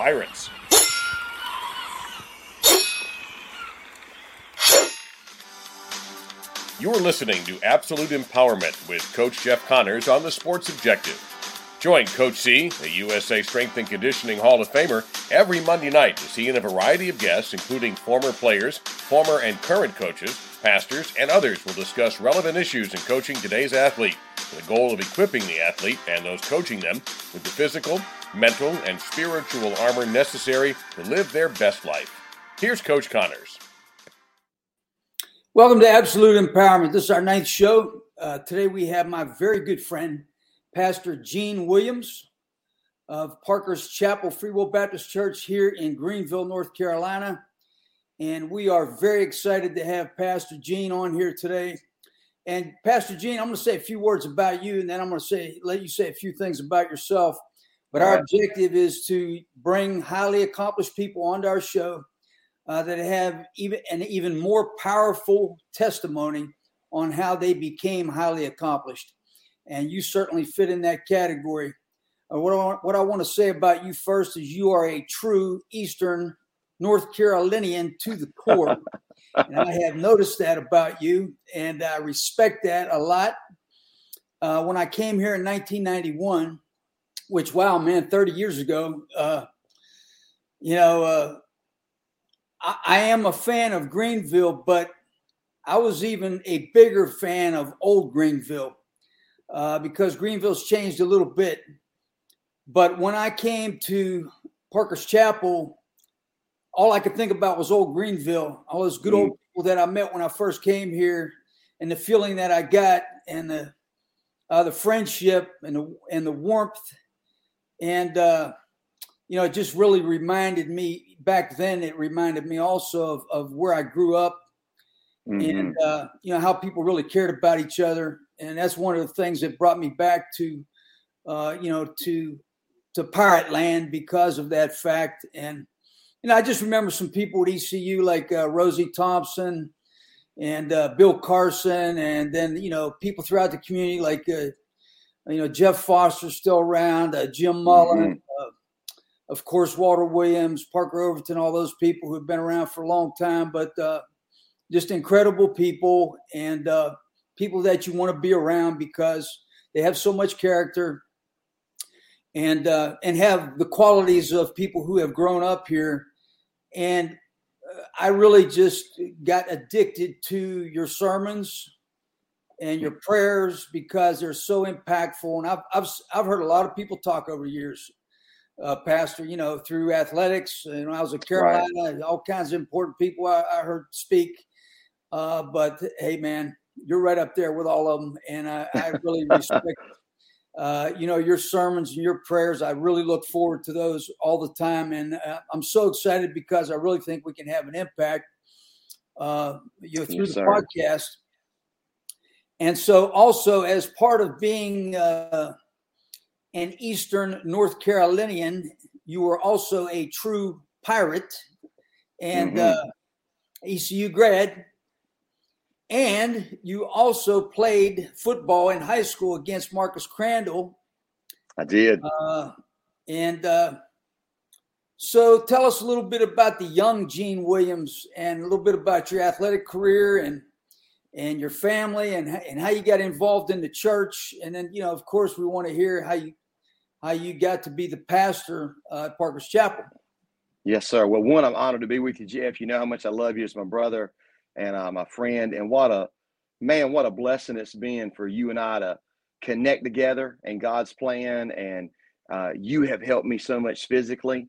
Pirates. You're listening to Absolute Empowerment with Coach Jeff Connors on the Sports Objective. Join Coach C, the USA Strength and Conditioning Hall of Famer, every Monday night as he and a variety of guests, including former players, former and current coaches, pastors, and others will discuss relevant issues in coaching today's athlete with the goal of equipping the athlete and those coaching them with the physical, mental, and spiritual armor necessary to live their best life. Here's Coach Connors. Welcome to Absolute Empowerment. This is our ninth show. Today we have my very good friend, Pastor Gene Williams of Parker's Chapel Free Will Baptist Church here in Greenville, North Carolina. And we are very excited to have Pastor Gene on here today. And Pastor Gene, I'm going to say a few words about you, and then I'm going to let you say a few things about yourself. But our objective is to bring highly accomplished people onto our show that have an even more powerful testimony on how they became highly accomplished. And you certainly fit in that category. What I want to say about you first is you are a true Eastern North Carolinian to the core. And I have noticed that about you, and I respect that a lot. When I came here in 1991, which, wow, man, 30 years ago, I am a fan of Greenville, but I was even a bigger fan of old Greenville because Greenville's changed a little bit. But when I came to Parker's Chapel, all I could think about was old Greenville, all those good old people that I met when I first came here, and the feeling that I got, and the friendship and the warmth, and it just really reminded me. Back then, it reminded me also of where I grew up, and how people really cared about each other, and that's one of the things that brought me back to pirate land because of that fact. And I just remember some people at ECU like Rosie Thompson and Bill Carson, and then people throughout the community like Jeff Foster's still around, Jim Mullen. Of course, Walter Williams, Parker Overton, all those people who have been around for a long time, but just incredible people, and people that you want to be around because they have so much character and have the qualities of people who have grown up here. And I really just got addicted to your sermons and your prayers because they're so impactful. And I've heard a lot of people talk over the years. Pastor, through athletics, and I was at Carolina, all kinds of important people I heard speak. But hey, man, you're right up there with all of them, and I really respect your sermons and your prayers. I really look forward to those all the time, and I'm so excited because I really think we can have an impact through the podcast. And so, also as part of being an Eastern North Carolinian, you were also a true pirate and ECU grad. And you also played football in high school against Marcus Crandall. I did. So tell us a little bit about the young Gene Williams and a little bit about your athletic career and your family and how you got involved in the church. And then, of course, we want to hear how you got to be the pastor at Parker's Chapel. Yes, sir. Well, one, I'm honored to be with you, Jeff. You know how much I love you as my brother and my friend. And what a blessing it's been for you and I to connect together in God's plan. And you have helped me so much physically,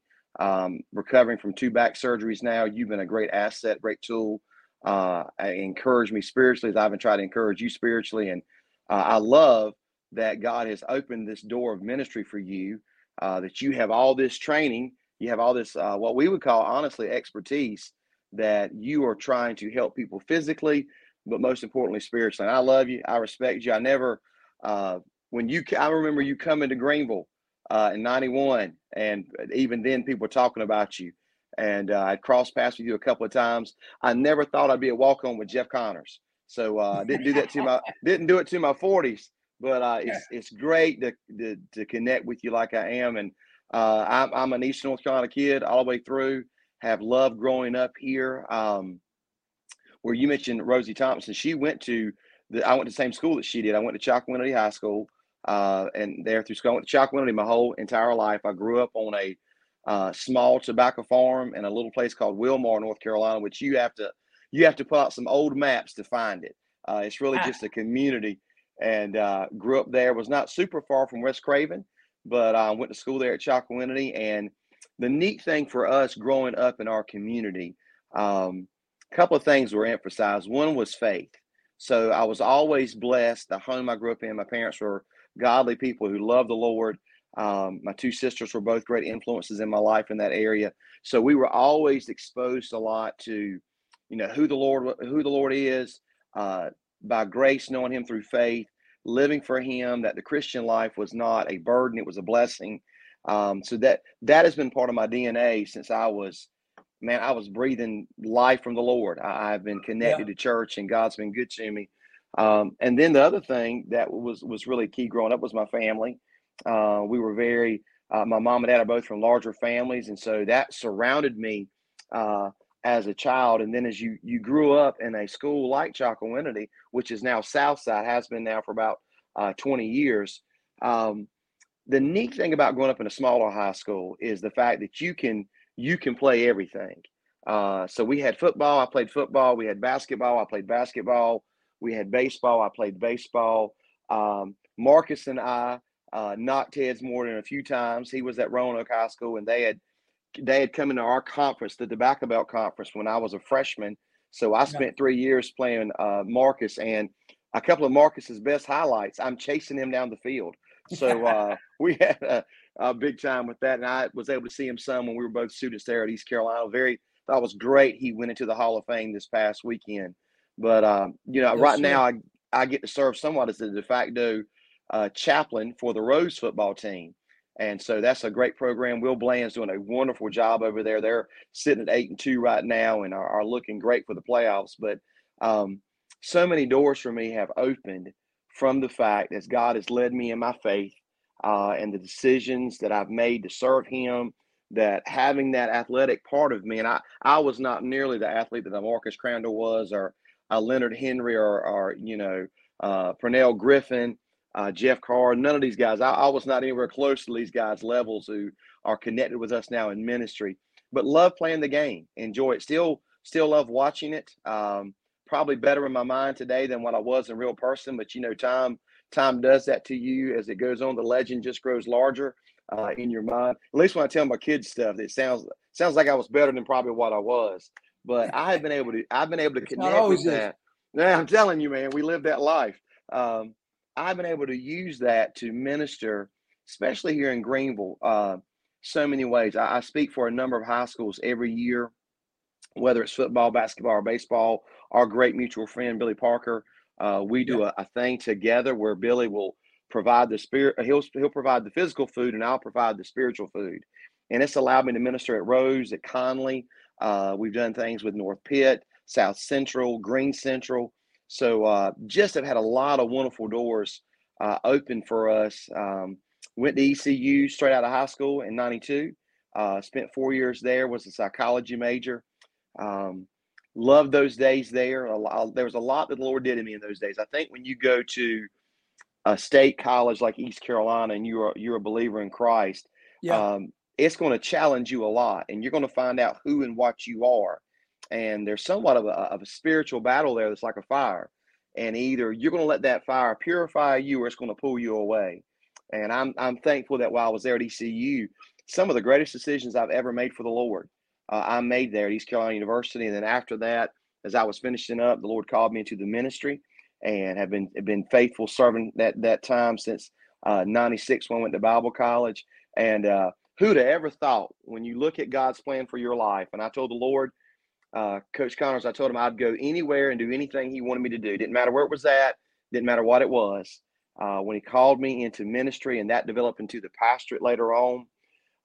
recovering from two back surgeries now. You've been a great asset, great tool. Encourage me spiritually as I've been trying to encourage you spiritually. And I love that God has opened this door of ministry for you, that you have all this training, you have all this, what we would call honestly expertise, that you are trying to help people physically, but most importantly, spiritually. And I love you. I respect you. I never, I remember you coming to Greenville in 91, and even then people were talking about you. And I crossed paths with you a couple of times. I never thought I'd be a walk-on with Jeff Connors, so didn't do it to my 40s. But it's great to connect with you like I am, and I'm an Eastern North Carolina kid all the way through, have loved growing up here. Where you mentioned Rosie Thompson, she went to I went to the same school that she did. I went to Chocowinity High School, and there through school. I went to Chocowinity my whole entire life. I grew up on a small tobacco farm in a little place called Wilmore, North Carolina, which you have to pull out some old maps to find it. It's really just a community, and grew up there. Was not super far from West Craven, but I went to school there at Chocowinity. And the neat thing for us growing up in our community, a couple of things were emphasized. One was faith. So I was always blessed. The home I grew up in, my parents were godly people who loved the Lord. My two sisters were both great influences in my life in that area. So we were always exposed a lot to, who the Lord is, by grace, knowing him through faith, living for him, that the Christian life was not a burden, it was a blessing. So that has been part of my DNA since I was breathing life from the Lord. I've been connected to church, and God's been good to me. And then the other thing that was really key growing up was my family. We were my mom and dad are both from larger families. And so that surrounded me as a child. And then as you grew up in a school like Chocowinity, which is now Southside, has been now for about 20 years. The neat thing about growing up in a smaller high school is the fact that you can play everything. So we had football. I played football. We had basketball. I played basketball. We had baseball. I played baseball. Marcus and I knocked heads more than a few times. He was at Roanoke High School, and they had come into our conference, the Tobacco Belt Conference, when I was a freshman. So I spent 3 years playing Marcus, and a couple of Marcus's best highlights, I'm chasing him down the field. So we had a big time with that, and I was able to see him some when we were both students there at East Carolina. That was great. He went into the Hall of Fame this past weekend. But now I get to serve somewhat as the de facto chaplain for the Rose football team, and so that's a great program. Will Bland's doing a wonderful job over there. They're sitting at 8-2 right now and are looking great for the playoffs. But so many doors for me have opened from the fact that God has led me in my faith. And the decisions that I've made to serve him, that having that athletic part of me, and I was not nearly the athlete that Marcus Crandall was, or Leonard Henry, or Pernell Griffin, Jeff Carr, none of these guys. I was not anywhere close to these guys' levels who are connected with us now in ministry, but love playing the game, enjoy it, still love watching it. Probably better in my mind today than what I was in real person, but time does that to you as it goes on. The legend just grows larger in your mind. At least when I tell my kids stuff, it sounds like I was better than probably what I was. But I have been able to. I've been able to connect with that. Yeah, I'm telling you, man, we lived that life. I've been able to use that to minister, especially here in Greenville, so many ways. I speak for a number of high schools every year, whether it's football, basketball, or baseball. Our great mutual friend Billy Parker. We do a thing together where Billy will provide the spirit. He'll provide the physical food, and I'll provide the spiritual food. And it's allowed me to minister at Rose, at Conley. We've done things with North Pitt, South Central, Green Central. So just have had a lot of wonderful doors open for us. Went to ECU straight out of high school in 92. Spent 4 years there, was a psychology major. Loved those days there. There was a lot that the Lord did in me in those days. I think when you go to a state college like East Carolina and you're a believer in Christ, it's going to challenge you a lot, and you're going to find out who and what you are. And there's somewhat of a spiritual battle there that's like a fire. And either you're going to let that fire purify you or it's going to pull you away. And I'm thankful that while I was there at ECU, some of the greatest decisions I've ever made for the Lord, I made there at East Carolina University. And then after that, as I was finishing up, the Lord called me into the ministry and have been faithful serving that time since 96 when I went to Bible College. And who'd have ever thought, when you look at God's plan for your life, and I told the Lord, Coach Connors, I told him I'd go anywhere and do anything he wanted me to do. Didn't matter where it was at, didn't matter what it was. When he called me into ministry and that developed into the pastorate later on,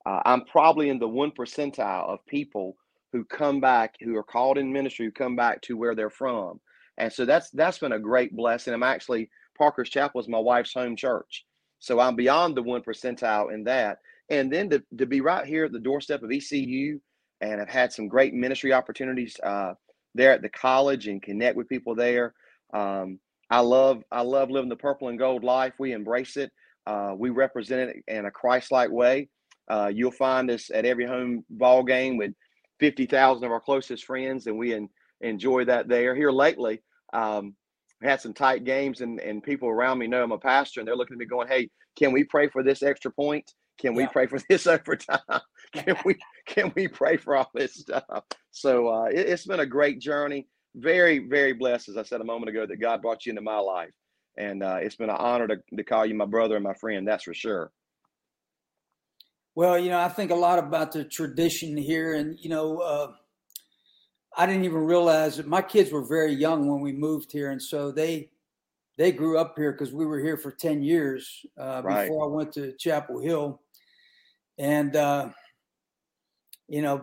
I'm probably in the 1% of people who come back, who are called in ministry, who come back to where they're from. And so that's been a great blessing. I'm actually, Parker's Chapel is my wife's home church. So I'm beyond the 1% in that. And then to be right here at the doorstep of ECU and have had some great ministry opportunities there at the college and connect with people there. I love living the purple and gold life. We embrace it. We represent it in a Christ-like way. You'll find us at every home ball game with 50,000 of our closest friends, and we enjoy that there. Here lately, I had some tight games, and people around me know I'm a pastor, and they're looking at me going, "Hey, can we pray for this extra point? Can we pray for this overtime? Can we pray for all this stuff?" So it's been a great journey. Very, very blessed, as I said a moment ago, that God brought you into my life. And it's been an honor to call you my brother and my friend, that's for sure. Well, I think a lot about the tradition here. And, I didn't even realize that my kids were very young when we moved here. And so they grew up here because we were here for 10 years before I went to Chapel Hill. And,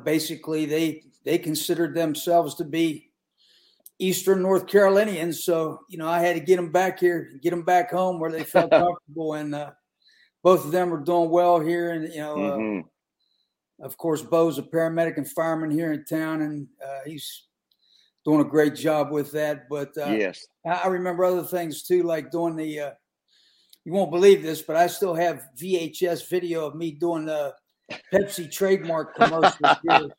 basically they considered themselves to be Eastern North Carolinians. So, I had to get them back here, get them back home where they felt comfortable. And both of them are doing well here. And, of course, Bo's a paramedic and fireman here in town, and he's doing a great job with that. But yes, I remember other things, too, like doing the you won't believe this, but I still have VHS video of me doing the Pepsi trademark commercials here.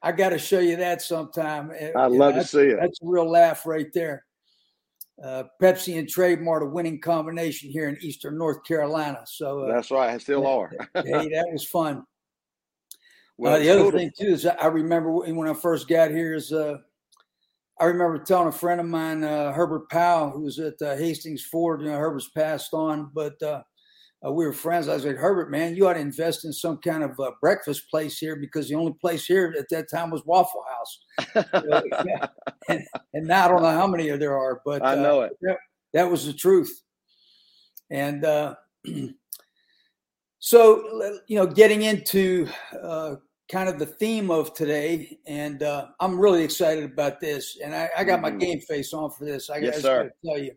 I got to show you that sometime. I'd love to see it. That's a real laugh right there. Pepsi and trademark, a winning combination here in Eastern North Carolina. So that's right. I still are. Hey, that was fun. Well, the other thing too is I remember when I first got here is I remember telling a friend of mine, Herbert Powell, who was at Hastings Ford. Herbert's passed on, but we were friends. I was like, Herbert, man, you ought to invest in some kind of breakfast place here, because the only place here at that time was Waffle House. And now I don't know how many there are, but I know it. That was the truth. And so, getting into kind of the theme of today, and I'm really excited about this. And I got my game face on for this. I got to tell you,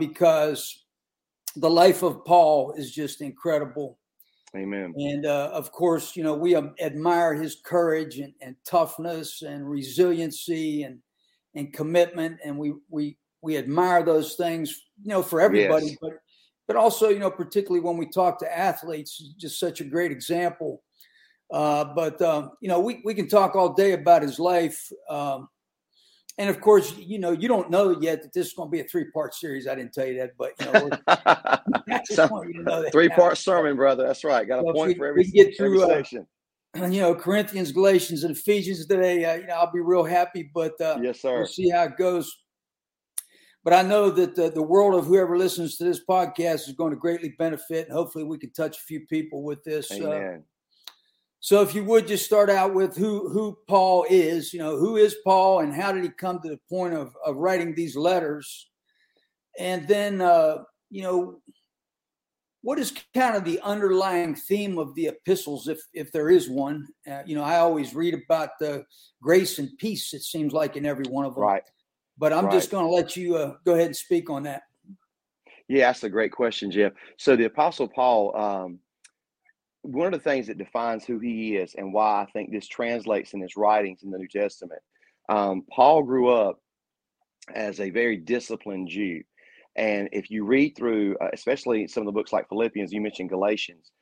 because the life of Paul is just incredible. Amen. And of course, we admire his courage and toughness and resiliency and commitment. And we admire those things, for everybody, yes. But also, particularly when we talk to athletes, just such a great example. We can talk all day about his life. And of course, you don't know yet that this is going to be a 3-part series. I didn't tell you that, but I just want you to know that. 3-part sermon, brother. That's right. Got a point for every section. Corinthians, Galatians, and Ephesians today. I'll be real happy, but yes, sir. We'll see how it goes. But I know that the world of whoever listens to this podcast is going to greatly benefit. Hopefully, we can touch a few people with this. Amen. So if you would just start out with who Paul is, who is Paul and how did he come to the point of writing these letters? And then, what is kind of the underlying theme of the epistles, if there is one? I always read about the grace and peace, it seems like, in every one of them. Right. But I'm just going to let you go ahead and speak on that. Yeah, that's a great question, Jeff. So the Apostle Paul, one of the things that defines who he is and why I think this translates in his writings in the New Testament. Paul grew up as a very disciplined Jew. And if you read through, especially some of the books like Philippians, you mentioned Galatians,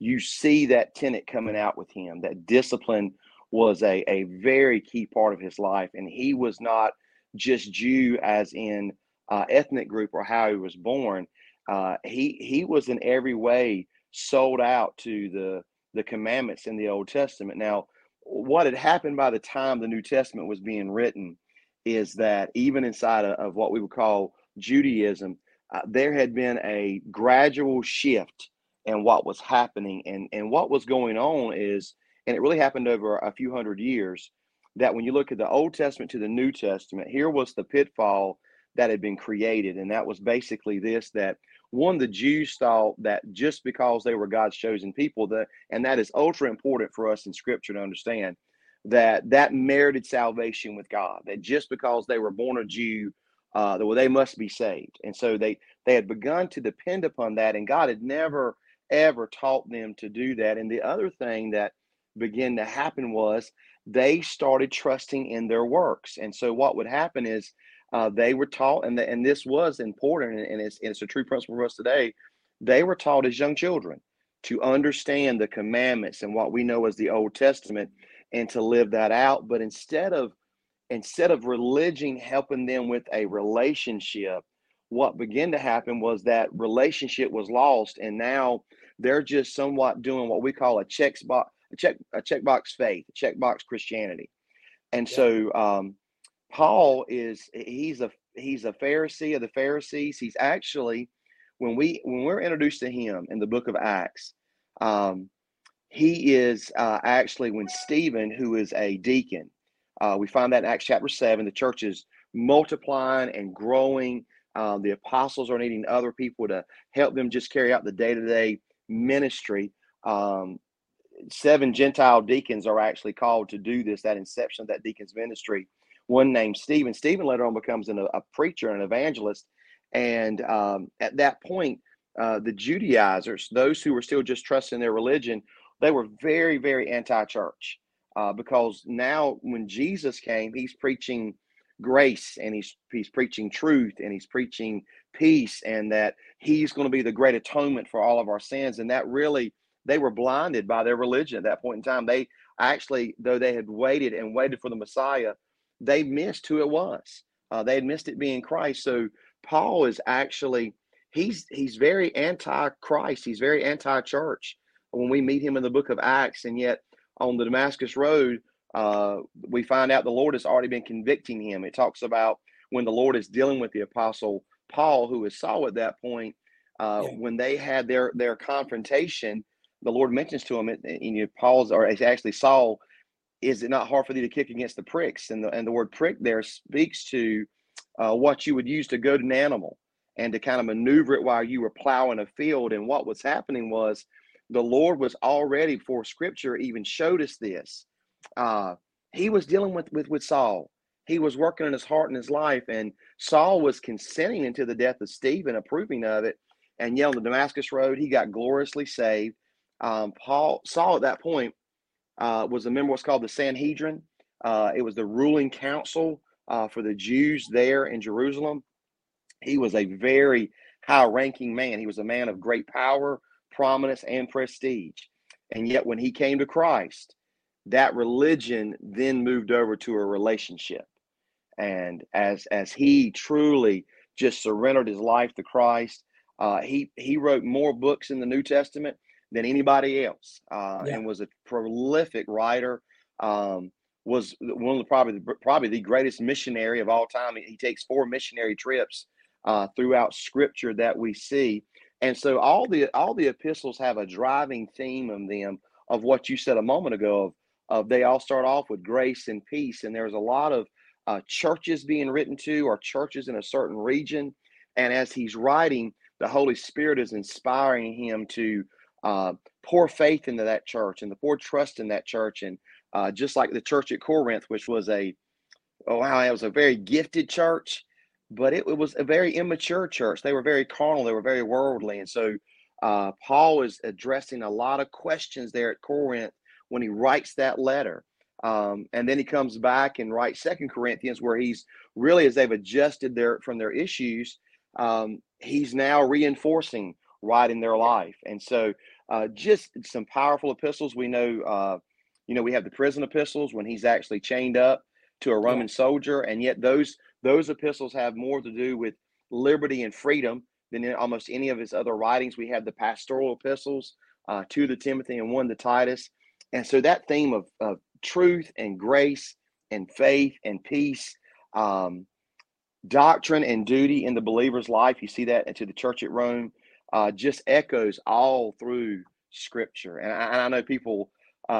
you see that tenet coming out with him, that discipline was a very key part of his life. And he was not just Jew as in ethnic group or how he was born. He was in every way sold out to the commandments in the Old Testament. Now, what had happened by the time the New Testament was being written is that even inside of what we would call Judaism, there had been a gradual shift in what was happening. And what was going on is, and it really happened over a few hundred years, that when you look at the Old Testament to the New Testament, here was the pitfall that had been created. And that was basically this, that one, the Jews thought that just because they were God's chosen people, and that is ultra important for us in Scripture to understand, that merited salvation with God, that just because they were born a Jew, they must be saved. And so they had begun to depend upon that, and God had never ever taught them to do that. And the other thing that began to happen was they started trusting in their works. And so what would happen is they were taught, and this was important, and it's a true principle for us today, they were taught as young children to understand the commandments and what we know as the Old Testament and to live that out. But instead of religion helping them with a relationship, what began to happen was that relationship was lost, and now they're just somewhat doing what we call a checkbox faith, a checkbox Christianity. And so Paul he's a Pharisee of the Pharisees. He's actually, when we're introduced to him in the book of Acts, he is actually, when Stephen, who is a deacon, we find that in Acts chapter 7, the church is multiplying and growing. The apostles are needing other people to help them just carry out the day-to-day ministry. 7 Gentile deacons are actually called to do this, that inception of that deacon's ministry. One named Stephen. Stephen later on becomes a preacher, an evangelist. And at that point, the Judaizers, those who were still just trusting their religion, they were very, very anti-church. Because now when Jesus came, he's preaching grace, and he's preaching truth, and he's preaching peace, and that he's going to be the great atonement for all of our sins. And that really, they were blinded by their religion at that point in time. They actually, though they had waited and waited for the Messiah, they missed who it was. They had missed it being Christ. So Paul is actually, he's very anti-Christ. He's very anti-church when we meet him in the book of Acts. And yet on the Damascus Road, we find out the Lord has already been convicting him. It talks about when the Lord is dealing with the apostle Paul, who is Saul at that point, when they had their confrontation, the Lord mentions to him, and Paul's, or actually Saul, is it not hard for thee to kick against the pricks? And the word prick there speaks to what you would use to goad an animal and to kind of maneuver it while you were plowing a field. And what was happening was the Lord was already, before Scripture even showed us this, he was dealing with Saul. He was working in his heart and his life, and Saul was consenting into the death of Stephen, approving of it. And yet on the Damascus Road, he got gloriously saved. Saul at that point was a member of what's called the Sanhedrin. It was the ruling council for the Jews there in Jerusalem. He was a very high-ranking man. He was a man of great power, prominence, and prestige. And yet when he came to Christ, that religion then moved over to a relationship. And as he truly just surrendered his life to Christ, he wrote more books in the New Testament than anybody else, and was a prolific writer, was one of probably the greatest missionary of all time. He takes 4 missionary trips throughout Scripture that we see. And so all the epistles have a driving theme in them of what you said a moment ago, of they all start off with grace and peace. And there's a lot of churches being written to, or churches in a certain region. And as he's writing, the Holy Spirit is inspiring him to pour faith into that church and to pour trust in that church. And just like the church at Corinth, which was it was a very gifted church, but it was a very immature church. They were very carnal. They were very worldly. And so Paul is addressing a lot of questions there at Corinth when he writes that letter. And then he comes back and writes Second Corinthians, where he's really, as they've adjusted from their issues, he's now reinforcing right in their life. And so just some powerful epistles. We know, we have the prison epistles when he's actually chained up to a Roman soldier. And yet those epistles have more to do with liberty and freedom than in almost any of his other writings. We have the pastoral epistles, 2 to Timothy and 1 to Titus. And so that theme of truth and grace and faith and peace, doctrine and duty in the believer's life, you see that to the church at Rome, just echoes all through Scripture. And I know people,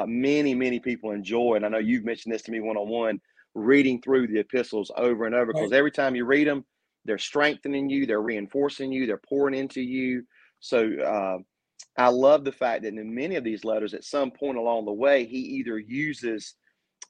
many, many people enjoy, and I know you've mentioned this to me one-on-one, reading through the epistles over and over, because every time you read them, they're strengthening you, they're reinforcing you, they're pouring into you. So I love the fact that in many of these letters, at some point along the way, he either uses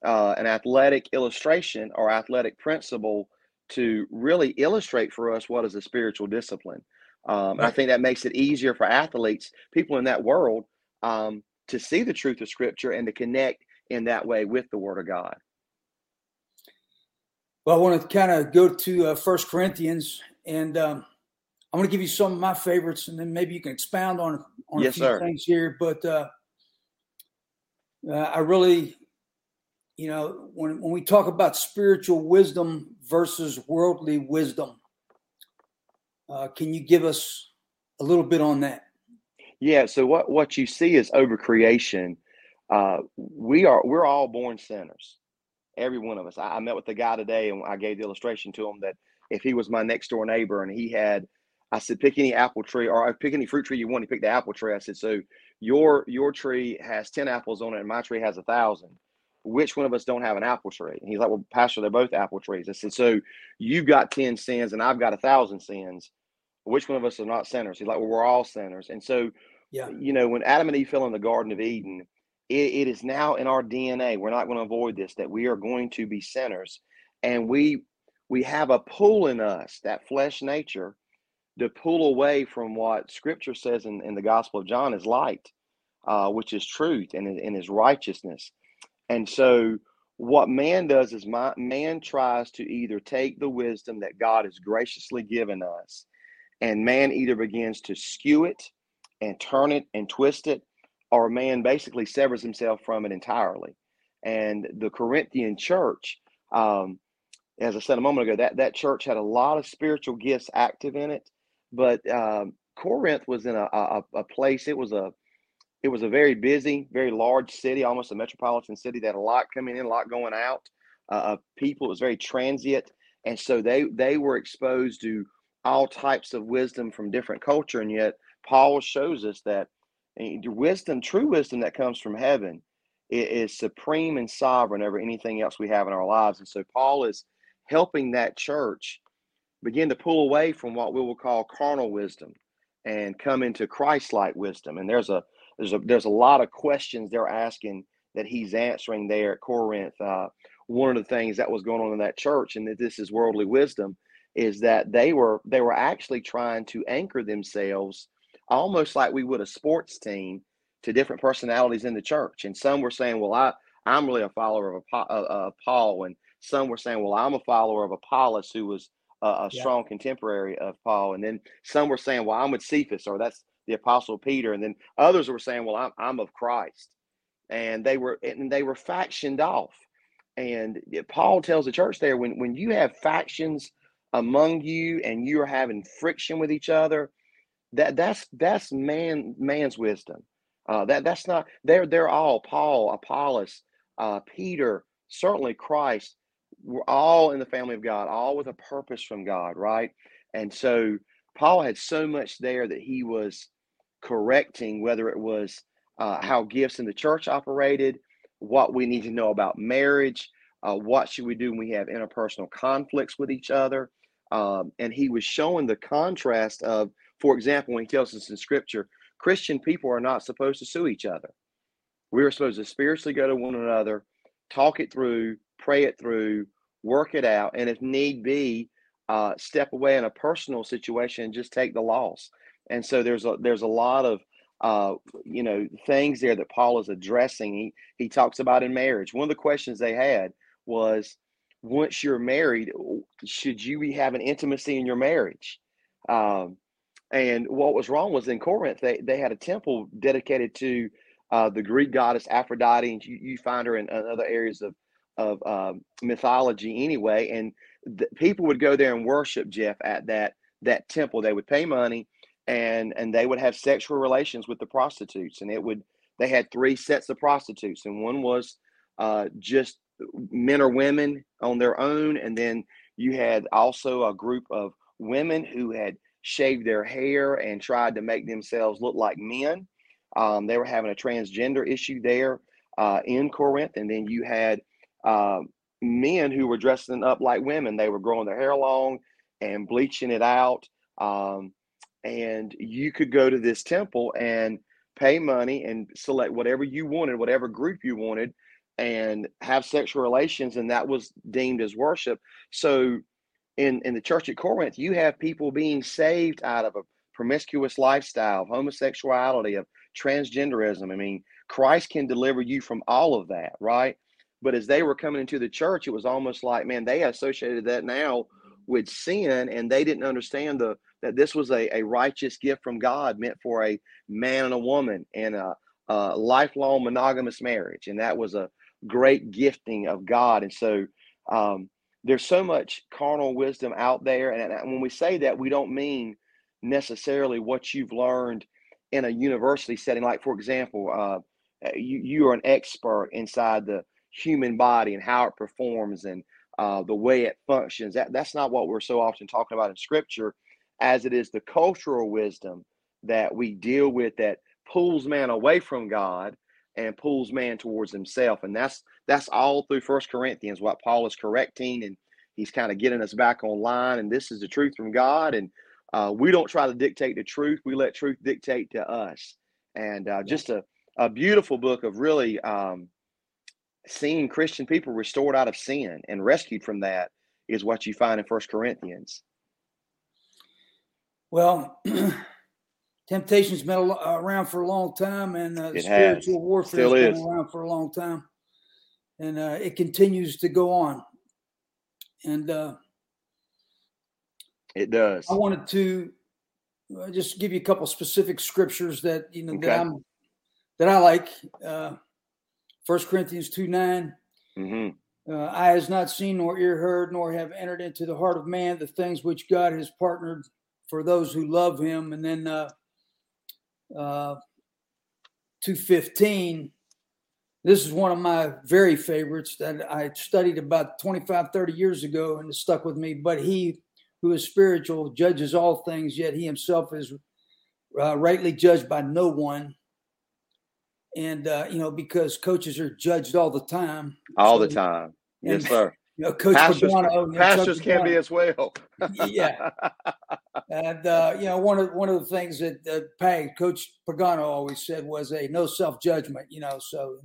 an athletic illustration or athletic principle to really illustrate for us what is a spiritual discipline. And I think that makes it easier for athletes, people in that world, to see the truth of Scripture and to connect in that way with the Word of God. Well, I want to kind of go to First Corinthians, and I'm going to give you some of my favorites, and then maybe you can expound on a few things here. But I really, you know, when we talk about spiritual wisdom versus worldly wisdom, can you give us a little bit on that? Yeah. So what you see is over creation. We're all born sinners. Every one of us. I met with a guy today, and I gave the illustration to him that if he was my next door neighbor, and he had, I said, pick any apple tree, or pick any fruit tree you want. He picked the apple tree. I said, so your tree has 10 apples on it, and my tree has 1,000. Which one of us don't have an apple tree? And he's like, well, Pastor, they're both apple trees. I said, so you've got 10 sins and I've got 1,000 sins. Which one of us are not sinners? He's like, well, we're all sinners. And so, you know, when Adam and Eve fell in the Garden of Eden, it is now in our DNA. We're not going to avoid this, that we are going to be sinners. And we have a pull in us, that flesh nature, to pull away from what Scripture says in the Gospel of John is light, which is truth and is righteousness. And so what man does is man tries to either take the wisdom that God has graciously given us, and man either begins to skew it and turn it and twist it, or man basically severs himself from it entirely. And the Corinthian church, as I said a moment ago, that church had a lot of spiritual gifts active in it. But Corinth was in a place, it was a very busy, very large city, almost a metropolitan city, that had a lot coming in, a lot going out of people. It was very transient. And so they were exposed to all types of wisdom from different culture. And yet Paul shows us that wisdom, true wisdom that comes from heaven, is supreme and sovereign over anything else we have in our lives. And so Paul is helping that church begin to pull away from what we will call carnal wisdom and come into Christ-like wisdom. And there's a lot of questions they're asking that he's answering there at Corinth. One of the things that was going on in that church, and that this is worldly wisdom, is that they were actually trying to anchor themselves, almost like we would a sports team, to different personalities in the church. And some were saying, well, I'm really a follower of Paul. And some were saying, well, I'm a follower of Apollos, who was a strong contemporary of Paul. And then some were saying, well, I'm with Cephas, or that's the Apostle Peter. And then others were saying, well, I'm of Christ. And they were factioned off. And Paul tells the church there, when you have factions among you and you are having friction with each other, that's man's wisdom. That's not, they're all, Paul, Apollos, Peter, certainly Christ. We're all in the family of God, all with a purpose from God, right? And so Paul had so much there that he was correcting, whether it was how gifts in the church operated, what we need to know about marriage, what should we do when we have interpersonal conflicts with each other. And he was showing the contrast of, for example, when he tells us in Scripture, Christian people are not supposed to sue each other. We are supposed to spiritually go to one another, talk it through, pray it through, work it out, and if need be, step away in a personal situation and just take the loss. And so there's a lot of things there that Paul is addressing. He talks about in marriage. One of the questions they had was, once you're married, should you be having intimacy in your marriage? And what was wrong was, in Corinth, they had a temple dedicated to the Greek goddess Aphrodite, and you find her in other areas of mythology anyway. And people would go there and worship, Jeff, at that temple. They would pay money, and they would have sexual relations with the prostitutes. And they had three sets of prostitutes, and one was just men or women on their own. And then you had also a group of women who had shaved their hair and tried to make themselves look like men. They were having a transgender issue there in Corinth. And then you had men who were dressing up like women. They were growing their hair long and bleaching it out. And you could go to this temple and pay money and select whatever you wanted, whatever group you wanted, and have sexual relations. And that was deemed as worship. So in the church at Corinth, you have people being saved out of a promiscuous lifestyle, of homosexuality, of transgenderism. I mean, Christ can deliver you from all of that, right? But as they were coming into the church, it was almost like, man, they associated that now with sin, and they didn't understand that this was a righteous gift from God meant for a man and a woman and a lifelong monogamous marriage. And that was a great gifting of God. And so there's so much carnal wisdom out there. And when we say that, we don't mean necessarily what you've learned in a university setting. Like, for example, you are an expert inside the human body and how it performs and the way it functions. That's not what we're so often talking about in Scripture, as it is the cultural wisdom that we deal with that pulls man away from God and pulls man towards himself. And that's all through First Corinthians, what Paul is correcting, and he's kind of getting us back online. And this is the truth from God. And we don't try to dictate the truth. We let truth dictate to us. And just a beautiful book of really seeing Christian people restored out of sin and rescued from that is what you find in First Corinthians. Well, temptation's been around for a long time, and spiritual warfare's been around for a long time. And it continues to go on. And it does. I wanted to just give you a couple specific scriptures that, you know, okay, that I like. 1 Corinthians 2:9. Mm-hmm. Eye has not seen, nor ear heard, nor have entered into the heart of man the things which God has partnered for those who love him. And then 2:15. This is one of my very favorites that I studied about 25, 30 years ago, and it stuck with me. But he who is spiritual judges all things, yet he himself is rightly judged by no one. And, you know, because coaches are judged all the time. All the time. And, yes, sir. You know, Coach Pagano. Pastors can be as well. Yeah. And, you know, one of the things that Coach Pagano always said was a no self-judgment, you know. So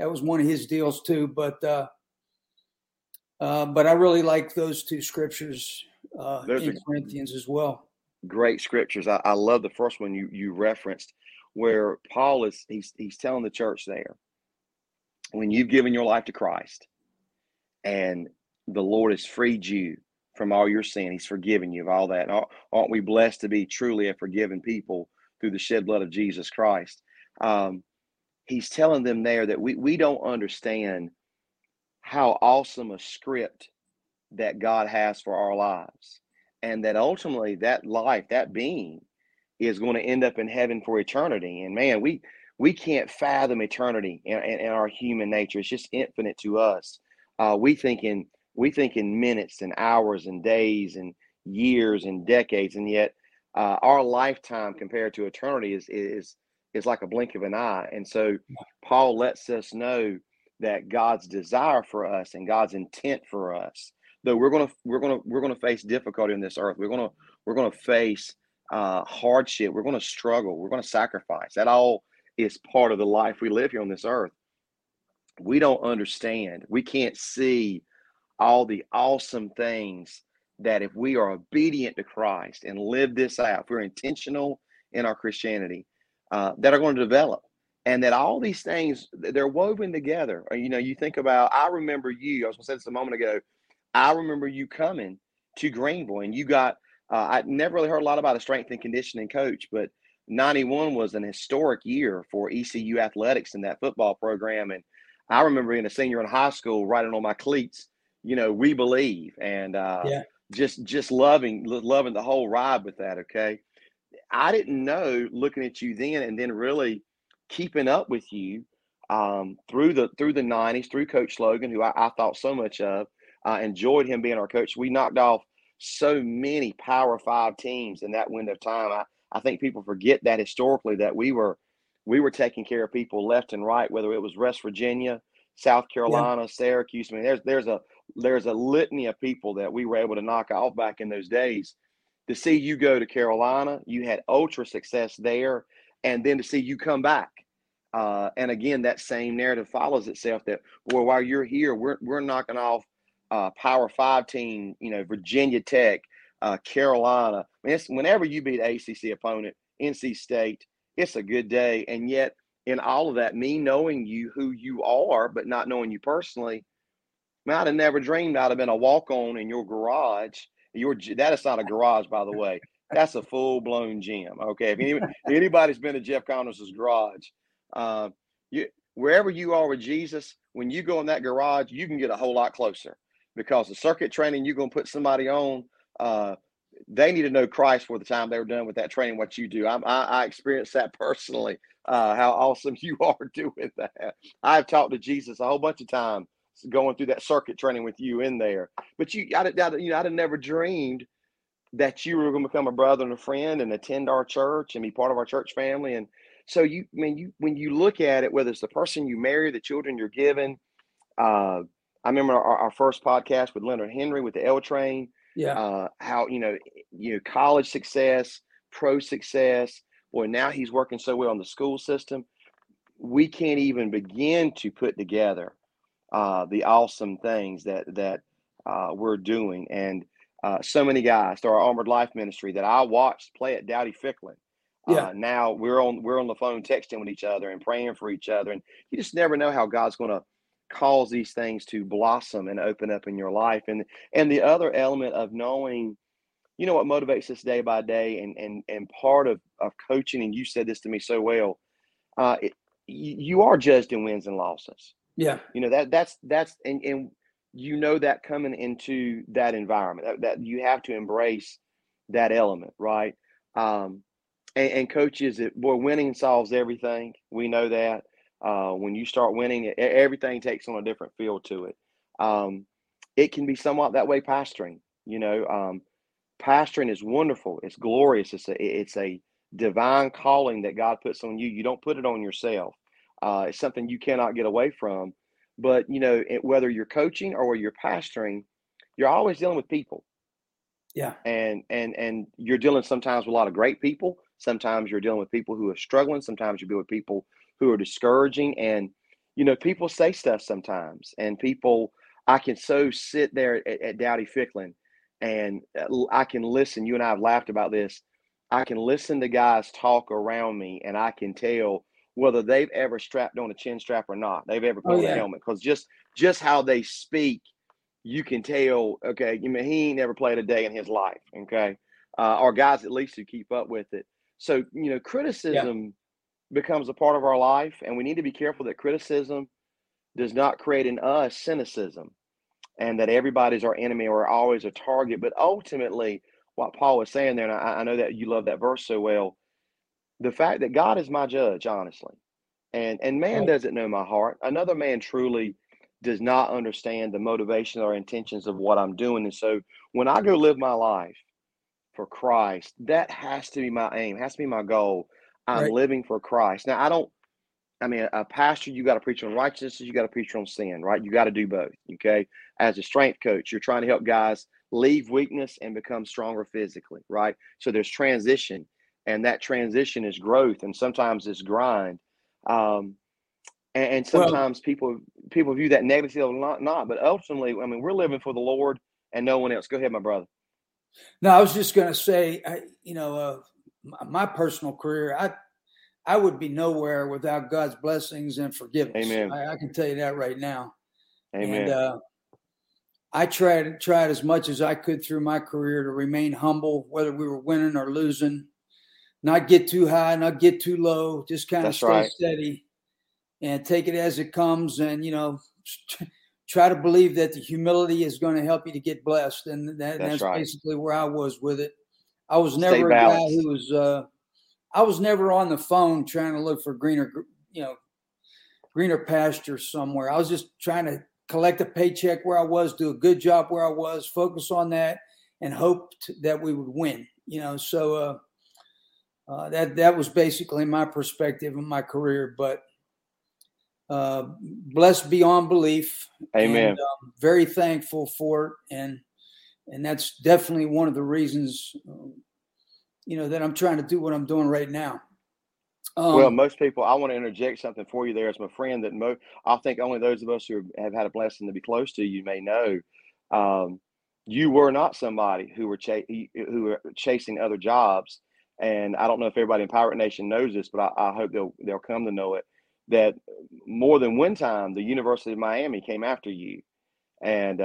that was one of his deals too. But I really like those two scriptures in Corinthians as well. Great scriptures. I love the first one you referenced, where Paul is, he's telling the church there, when you've given your life to Christ and the Lord has freed you from all your sin, he's forgiven you of all that. And aren't we blessed to be truly a forgiven people through the shed blood of Jesus Christ? He's telling them there that we don't understand how awesome a script that God has for our lives, and that ultimately that life, that being, is going to end up in heaven for eternity. And man, we can't fathom eternity in our human nature. It's just infinite to us. We think in minutes and hours and days and years and decades, and yet our lifetime compared to eternity is like a blink of an eye. And so Paul lets us know that God's desire for us and God's intent for us, though we're gonna face difficulty on this earth. We're gonna face hardship. We're going to struggle. We're going to sacrifice. That all is part of the life we live here on this earth. We don't understand. We can't see all the awesome things that if we are obedient to Christ and live this out, if we're intentional in our Christianity, that are going to develop, and that all these things, they're woven together. You know, you think about, I was going to say this a moment ago. I remember you coming to Greenville, and you got, I'd never really heard a lot about a strength and conditioning coach, but 91 was an historic year for ECU athletics in that football program. And I remember being a senior in high school, writing on my cleats, you know, we believe, and just loving the whole ride with that. Okay. I didn't know, looking at you then and then really keeping up with you through the 90s, through Coach Logan, who I thought so much of, enjoyed him being our coach. We knocked off so many Power Five teams in that window of time. I think people forget that historically, that we were taking care of people left and right, whether it was West Virginia, South Carolina, Syracuse. I mean, there's a litany of people that we were able to knock off back in those days. To see you go to Carolina, you had ultra success there, and then to see you come back. And again, that same narrative follows itself, that, boy, while you're here, we're knocking off Power Five team, you know, Virginia Tech, Carolina. I mean, whenever you beat an ACC opponent, NC State, it's a good day. And yet in all of that, me knowing you, who you are, but not knowing you personally, I mean, I'd have never dreamed I'd have been a walk-on in your garage. That is not a garage, by the way. That's a full-blown gym. Okay, if anybody's been to Jeff Connors' garage, wherever you are with Jesus, when you go in that garage, you can get a whole lot closer, because the circuit training you're going to put somebody on, they need to know Christ for the time they were done with that training, what you do. I experienced that personally, how awesome you are doing that. I've talked to Jesus a whole bunch of times going through that circuit training with you in there. But I'd have never dreamed that you were going to become a brother and a friend and attend our church and be part of our church family. And so when you look at it, whether it's the person you marry, the children you're given, I remember our first podcast with Leonard Henry with the L Train. Yeah. How, college success, pro success, boy, now he's working so well on the school system. We can't even begin to put together the awesome things that we're doing. And so many guys through our Armored Life Ministry that I watched play at Dowdy Ficklin. Yeah. Now we're on the phone texting with each other and praying for each other. And you just never know how God's going to cause these things to blossom and open up in your life. And the other element of knowing, what motivates us day by day, and part of coaching, and you said this to me so well, you are judged in wins and losses. Yeah. That's that coming into that environment, that you have to embrace that element. Right. And coaches, winning solves everything. We know that. When you start winning, everything takes on a different feel to it. It can be somewhat that way pastoring. Pastoring is wonderful. It's glorious. It's a divine calling that God puts on you. You don't put it on yourself. It's something you cannot get away from. But, whether you're coaching or you're pastoring, you're always dealing with people. Yeah. And you're dealing sometimes with a lot of great people. Sometimes you're dealing with people who are struggling. Sometimes you deal with people who are discouraging. And, people say stuff sometimes. And I can so sit there at Dowdy Ficklin, and I can listen. You and I have laughed about this. I can listen to guys talk around me, and I can tell whether they've ever strapped on a chin strap or not. They've ever put on a helmet. Because just how they speak, you can tell, okay, he ain't never played a day in his life, okay? Or guys at least who keep up with it. So, criticism becomes a part of our life, and we need to be careful that criticism does not create in us cynicism, and that everybody's our enemy or always a target. But ultimately, what Paul was saying there, and I know that you love that verse so well, the fact that God is my judge, honestly, and man doesn't know my heart. Another man truly does not understand the motivation or intentions of what I'm doing. And so when I go live my life for Christ, that has to be my aim, has to be my goal. I'm living for Christ. Now, a pastor, you got to preach on righteousness, you got to preach on sin, right? You got to do both, okay? As a strength coach, you're trying to help guys leave weakness and become stronger physically, right? So there's transition, and that transition is growth, and sometimes it's grind. And sometimes people view that negatively or not. But ultimately, we're living for the Lord and no one else. Go ahead, my brother. No, I was just going to say, my personal career, I would be nowhere without God's blessings and forgiveness. Amen. I can tell you that right now. Amen. And I tried as much as I could through my career to remain humble, whether we were winning or losing, not get too high, not get too low, just kind of stay steady and take it as it comes. And, try to believe that the humility is going to help you to get blessed. And that's basically where I was with it. I was never a guy who was, I was never on the phone trying to look for greener pastures somewhere. I was just trying to collect a paycheck where I was, do a good job where I was, focus on that, and hoped that we would win, So that was basically my perspective in my career, but blessed beyond belief. Amen. And, very thankful for it. And that's definitely one of the reasons, that I'm trying to do what I'm doing right now. Most people, I want to interject something for you there as my friend that I think only those of us who have had a blessing to be close to you may know. you were not somebody who were chasing other jobs. And I don't know if everybody in Pirate Nation knows this, but I hope they'll come to know it, that more than one time, the University of Miami came after you. And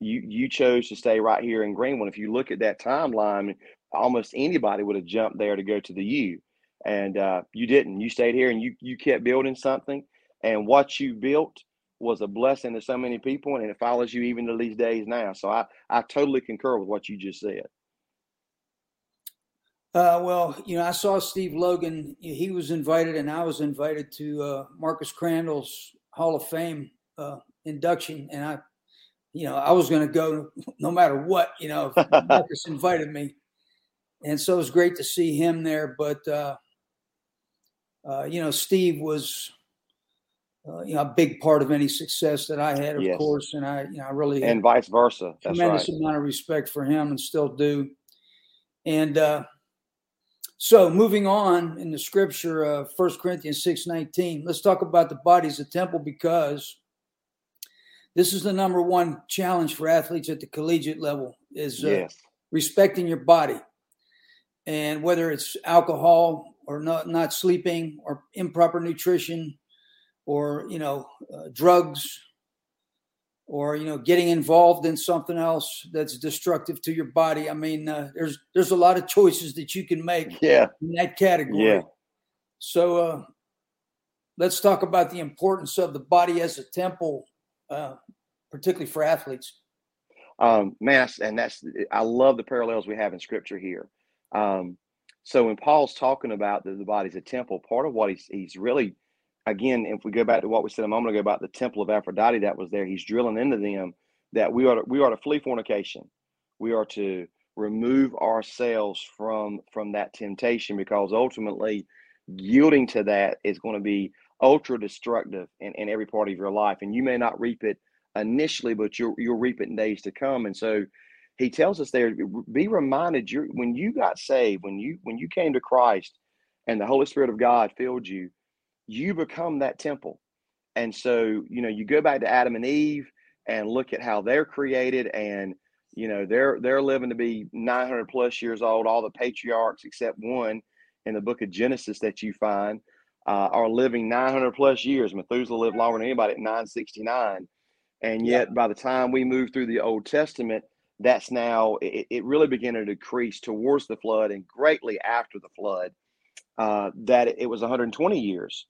you chose to stay right here in Greenville. If you look at that timeline, almost anybody would have jumped there to go to the U. And you didn't. You stayed here and you kept building something. And what you built was a blessing to so many people, and it follows you even to these days now. So I totally concur with what you just said. Well, you know, I saw Steve Logan. He was invited, and I was invited to Marcus Crandall's Hall of Fame induction. And I was going to go no matter what, if Marcus invited me. And so it was great to see him there. But, Steve was a big part of any success that I had, of yes. course. And I really had vice versa. That's tremendous right. amount of respect for him and still do. And so moving on in the scripture, 1 Corinthians 6:19, let's talk about the body as a temple, because this is the number one challenge for athletes at the collegiate level is respecting your body. And whether it's alcohol or not sleeping or improper nutrition or, drugs or, getting involved in something else that's destructive to your body. I mean, there's a lot of choices that you can make in that category. Yeah. So let's talk about the importance of the body as a temple, particularly for athletes. I love the parallels we have in scripture here. So when Paul's talking about the body's a temple, part of what he's really, again, if we go back to what we said a moment ago about the temple of Aphrodite that was there, he's drilling into them that we are to flee fornication. We are to remove ourselves from that temptation, because ultimately yielding to that is going to be ultra destructive in every part of your life. And you may not reap it initially, but you'll reap it in days to come. And so he tells us there, be reminded when you got saved, when you came to Christ and the Holy Spirit of God filled you, you become that temple. And so, you go back to Adam and Eve and look at how they're created, and, they're living to be 900 plus years old. All the patriarchs except one in the book of Genesis that you find are living 900 plus years. Methuselah lived longer than anybody at 969. And yet by the time we move through the Old Testament, that's now, it really began to decrease towards the flood and greatly after the flood, that it was 120 years.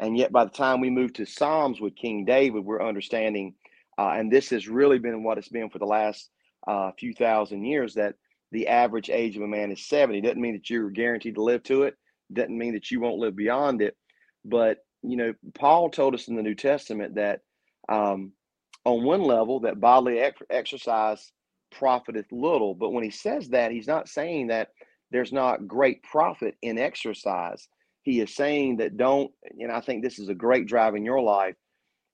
And yet by the time we move to Psalms with King David, we're understanding, and this has really been what it's been for the last few thousand years, that the average age of a man is 70. It doesn't mean that you're guaranteed to live to it. It doesn't mean that you won't live beyond it. But, Paul told us in the New Testament that on one level, that bodily exercise profiteth little. But when he says that, he's not saying that there's not great profit in exercise. He is saying that I think this is a great drive in your life.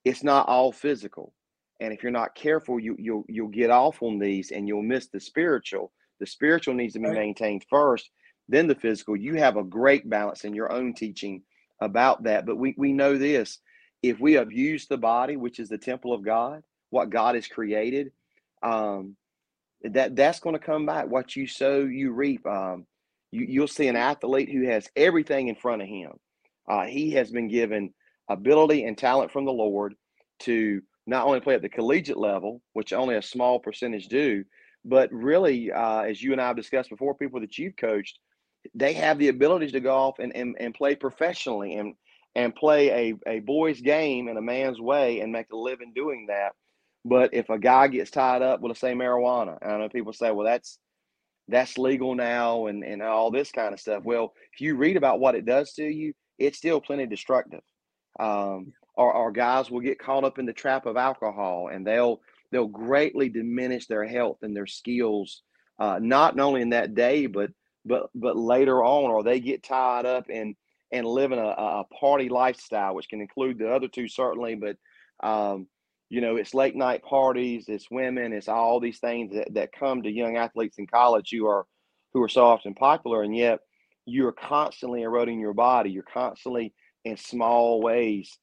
It's not all physical. And if you're not careful, you'll get off on these and you'll miss the spiritual. The spiritual needs to be maintained first, then the physical. You have a great balance in your own teaching about that. But we know this, if we abuse the body, which is the temple of God, what God has created, that's going to come back. What you sow, you reap. You'll see an athlete who has everything in front of him. He has been given ability and talent from the Lord to not only play at the collegiate level, which only a small percentage do, but really, as you and I have discussed before, people that you've coached, they have the abilities to go off and play professionally and play a boy's game in a man's way and make a living doing that. But if a guy gets tied up with, let's say, marijuana, and I know people say, well, that's legal now and all this kind of stuff. Well, if you read about what it does to you, it's still plenty destructive. Or guys will get caught up in the trap of alcohol, and they'll greatly diminish their health and their skills, not only in that day, but later on, or they get tied up and living a party lifestyle, which can include the other two certainly, but it's late night parties, it's women, it's all these things that come to young athletes in college who are so often popular, and yet you're constantly eroding your body. You're constantly in small ways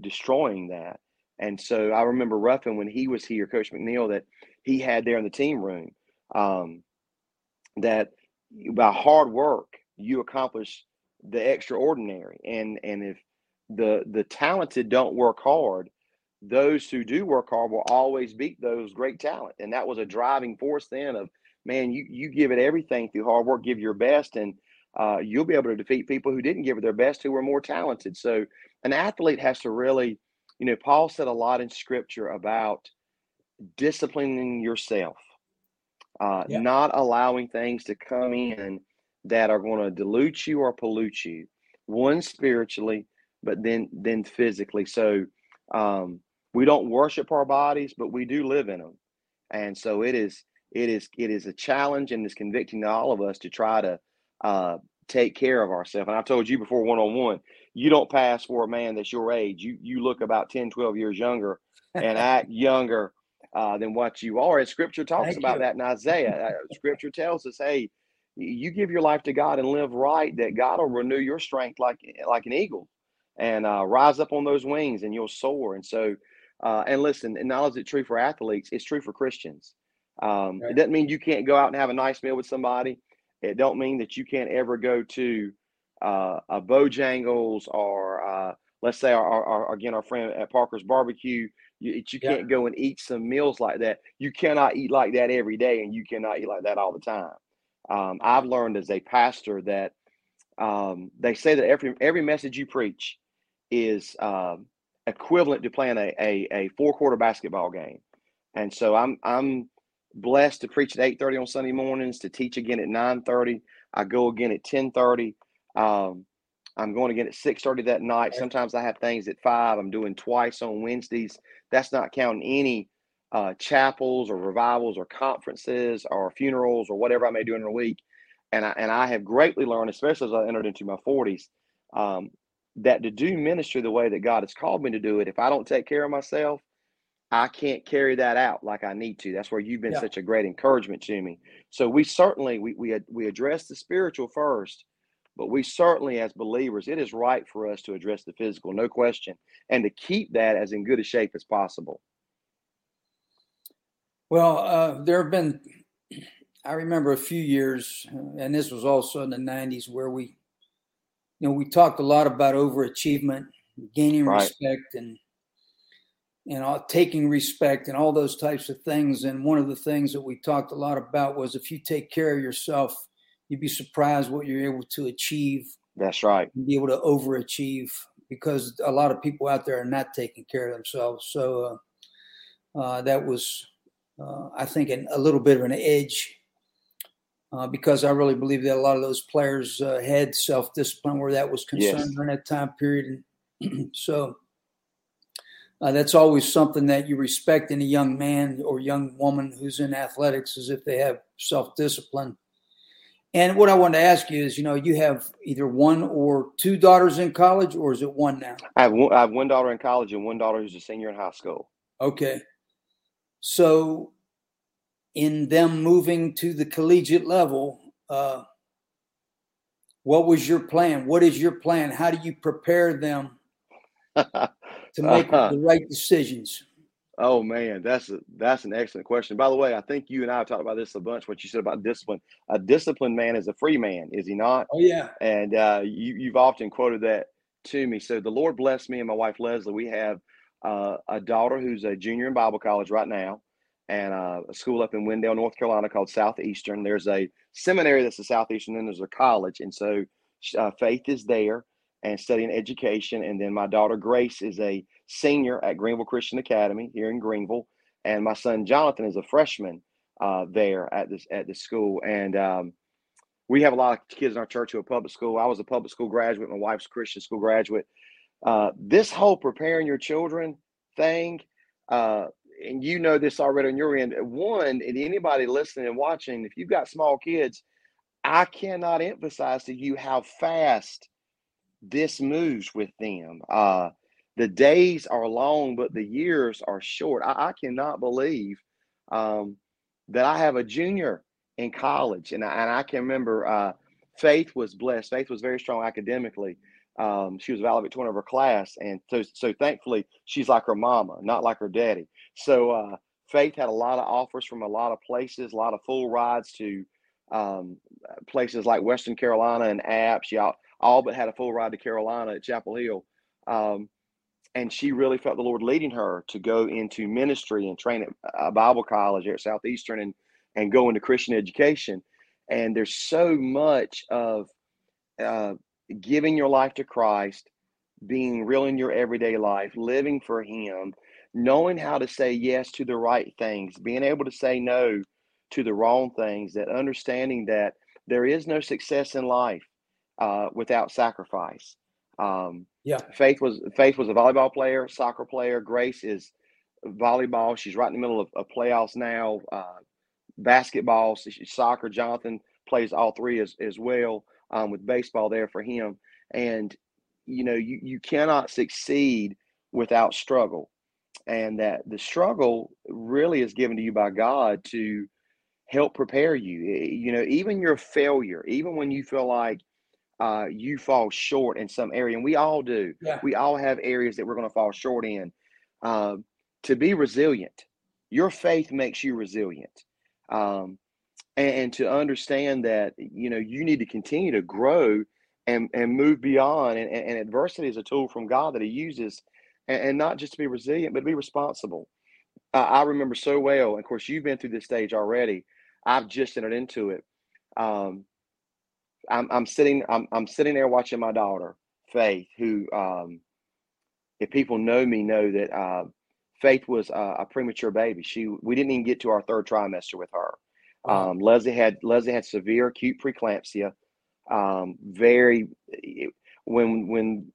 destroying that. And so I remember Ruffin, when he was here, Coach McNeil, that he had there in the team room, that by hard work, you accomplish the extraordinary. And if the talented don't work hard, those who do work hard will always beat those great talent. And that was a driving force then of, man, you give it everything through hard work, give your best, and you'll be able to defeat people who didn't give it their best, who were more talented. So an athlete has to really, you know, Paul said a lot in Scripture about disciplining yourself, not allowing things to come in that are going to dilute you or pollute you, one spiritually, but then physically. So we don't worship our bodies, but we do live in them. And so it is a challenge, and it's convicting to all of us to try to take care of ourselves. And I told you before, one-on-one, you don't pass for a man that's your age. You look about 10, 12 years younger and act younger than what you are. And Scripture talks about that in Isaiah. Scripture tells us, hey, you give your life to God and live right, that God will renew your strength like an eagle, and rise up on those wings and you'll soar. And so, and listen, and not only is it true for athletes, it's true for Christians. It doesn't mean you can't go out and have a nice meal with somebody. It don't mean that you can't ever go to a Bojangles or let's say our friend at Parker's Barbecue. You can't go and eat some meals like that. You cannot eat like that every day, and you cannot eat like that all the time. I've learned as a pastor that they say that every message you preach is equivalent to playing a 4-quarter basketball game. And so I'm blessed to preach at 8:30 on Sunday mornings, to teach again at 9:30. I go again at 10:30. I'm going again at 6:30 that night. Sometimes I have things at 5. I'm doing twice on Wednesdays. That's not counting any chapels or revivals or conferences or funerals or whatever I may do in a week. And I have greatly learned, especially as I entered into my 40s, that to do ministry the way that God has called me to do it, if I don't take care of myself, I can't carry that out like I need to. That's where you've been such a great encouragement to me. So we certainly, we address the spiritual first, but we certainly as believers, it is right for us to address the physical, no question, and to keep that as in good a shape as possible. Well, there have been, I remember a few years, and this was also in the 90s, where we, you know, we talked a lot about overachievement, gaining respect and all, taking respect and all those types of things. And one of the things that we talked a lot about was if you take care of yourself, you'd be surprised what you're able to achieve. That's right. And be able to overachieve, because a lot of people out there are not taking care of themselves. So that was, I think, a little bit of an edge because I really believe that a lot of those players had self-discipline where that was concerned during that time period. And so... that's always something that you respect in a young man or young woman who's in athletics, is if they have self-discipline. And what I want to ask you is, you know, you have either one or two daughters in college, or is it one now? I have one daughter in college and one daughter who's a senior in high school. Okay. So in them moving to the collegiate level, what was your plan? What is your plan? How do you prepare them to make the right decisions? Oh man, that's an excellent question. By the way, I think you and I have talked about this a bunch, what you said about discipline. A disciplined man is a free man, is he not? Oh yeah. And you've often quoted that to me. So the Lord blessed me and my wife, Leslie. We have a daughter who's a junior in Bible college right now, and a school up in Wendell, North Carolina called Southeastern. There's a seminary that's the Southeastern, and there's a college. And so Faith is there and studying education. And then my daughter Grace is a senior at Greenville Christian Academy here in Greenville. And my son Jonathan is a freshman there at the school. And we have a lot of kids in our church who are public school. I was a public school graduate. My wife's a Christian school graduate. This whole preparing your children thing, and you know this already on your end. One, and anybody listening and watching, if you've got small kids, I cannot emphasize to you how fast this moves with them. The days are long, but the years are short. I cannot believe that I have a junior in college. And I can remember Faith was blessed. Faith was very strong academically. She was valedictorian of her class. And so thankfully, she's like her mama, not like her daddy. So Faith had a lot of offers from a lot of places, a lot of full rides to places like Western Carolina and Apps. She all but had a full ride to Carolina at Chapel Hill. And she really felt the Lord leading her to go into ministry and train at Bible College here at Southeastern and go into Christian education. And there's so much of giving your life to Christ, being real in your everyday life, living for Him, knowing how to say yes to the right things, being able to say no to the wrong things, that understanding that there is no success in life without sacrifice. Faith was a volleyball player, soccer player. Grace is volleyball. She's right in the middle of playoffs now. Basketball, soccer. Jonathan plays all three as well, with baseball there for him. And, you know, you cannot succeed without struggle. And that the struggle really is given to you by God to help prepare you. You know, even your failure, even when you feel like you fall short in some area, and we all do. Yeah. We all have areas that we're going to fall short in. To be resilient, your faith makes you resilient. And to understand that, you know, you need to continue to grow and move beyond. And adversity is a tool from God that He uses, and not just to be resilient, but to be responsible. I remember so well, and of course, you've been through this stage already. I've just entered into it. I'm sitting there watching my daughter, Faith, who, if people know me, know that Faith was a premature baby. We didn't even get to our third trimester with her. Wow. Leslie had severe acute preeclampsia. When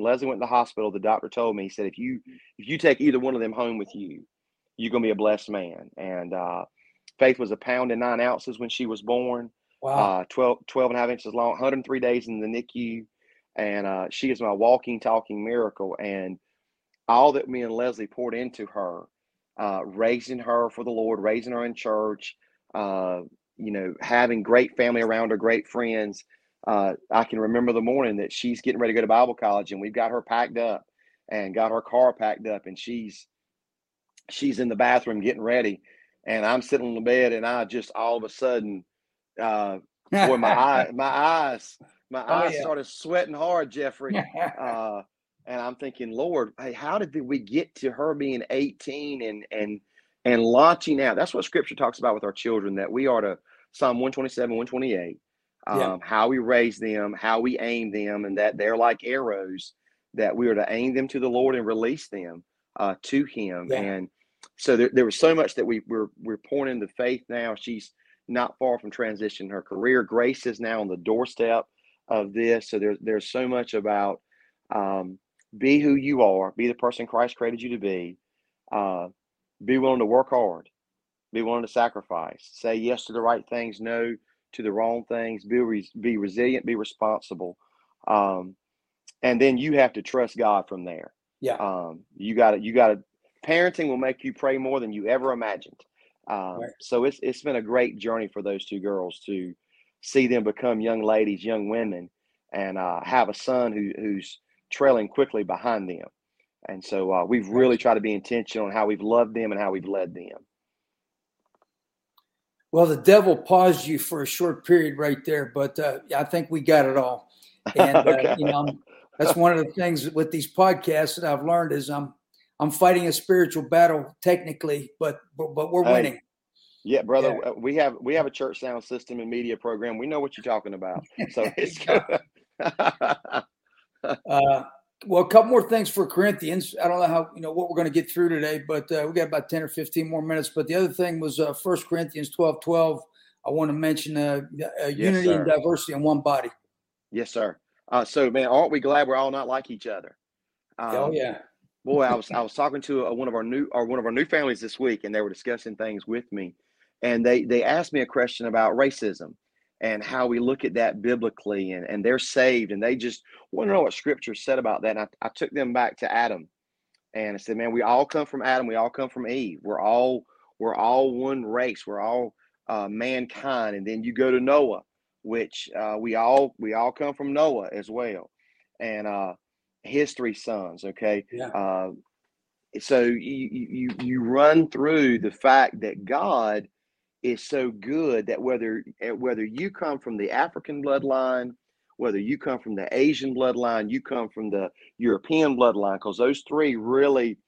Leslie went to the hospital, the doctor told me, he said, if you take either one of them home with you, you're gonna be a blessed man. And Faith was 1 pound and 9 ounces when she was born. Wow. 12 and a half inches long, 103 days in the NICU. And she is my walking, talking miracle. And all that me and Leslie poured into her, raising her for the Lord, raising her in church, you know, having great family around her, great friends. I can remember the morning that she's getting ready to go to Bible college, and we've got her packed up and got her car packed up, and she's in the bathroom getting ready, and I'm sitting on the bed, and I just all of a sudden, boy, my eyes yeah, started sweating hard, Jeffrey. And I'm thinking, Lord, hey, how did we get to her being 18 and launching out? That's what Scripture talks about with our children, that we are to Psalm 127, 128, how we raise them, how we aim them, and that they're like arrows, that we are to aim them to the Lord and release them to Him. Yeah. And so there was so much that we're pouring into Faith now. She's not far from transitioning her career. Grace is now on the doorstep of this. So there's so much about be who you are, be the person Christ created you to be willing to work hard, be willing to sacrifice, say yes to the right things, no to the wrong things, be resilient, be responsible. And then you have to trust God from there. Yeah. You gotta, parenting will make you pray more than you ever imagined. Right. So it's been a great journey for those two girls to see them become young ladies, young women, and have a son who's trailing quickly behind them. And so we've really tried to be intentional on how we've loved them and how we've led them. Well, the devil paused you for a short period right there, but I think we got it all. And okay. You know, that's one of the things with these podcasts that I've learned is I'm fighting a spiritual battle technically, but we're winning. Yeah, brother, yeah. We have a church sound system and media program. We know what you're talking about. So it's well, a couple more things for Corinthians. I don't know how, you know, what we're going to get through today, but we got about 10 or 15 more minutes. But the other thing was 1 Corinthians 12:12. I want to mention unity and diversity in one body. Yes, sir. So, man, aren't we glad we're all not like each other? Oh, yeah. Boy, I was talking to one of our new families this week, and they were discussing things with me, and they asked me a question about racism and how we look at that biblically, and they're saved, and they just want to know what Scripture said about that. And I took them back to Adam, and I said, man, we all come from Adam, we all come from Eve, we're all one race, we're all mankind, and then you go to Noah, which we all come from Noah as well. and his three sons. Okay. Yeah. So you run through the fact that God is so good that whether you come from the African bloodline, whether you come from the Asian bloodline, you come from the European bloodline, because those three really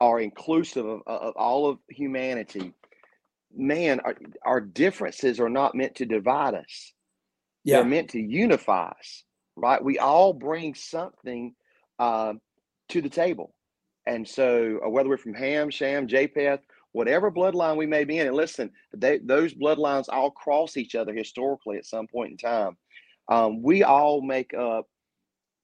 are inclusive of all of humanity. Man, our differences are not meant to divide us. Yeah. They're meant to unify us, right? We all bring something to the table. And so whether we're from Ham, Shem, Japheth, whatever bloodline we may be in, and listen, those bloodlines all cross each other historically at some point in time. We all make up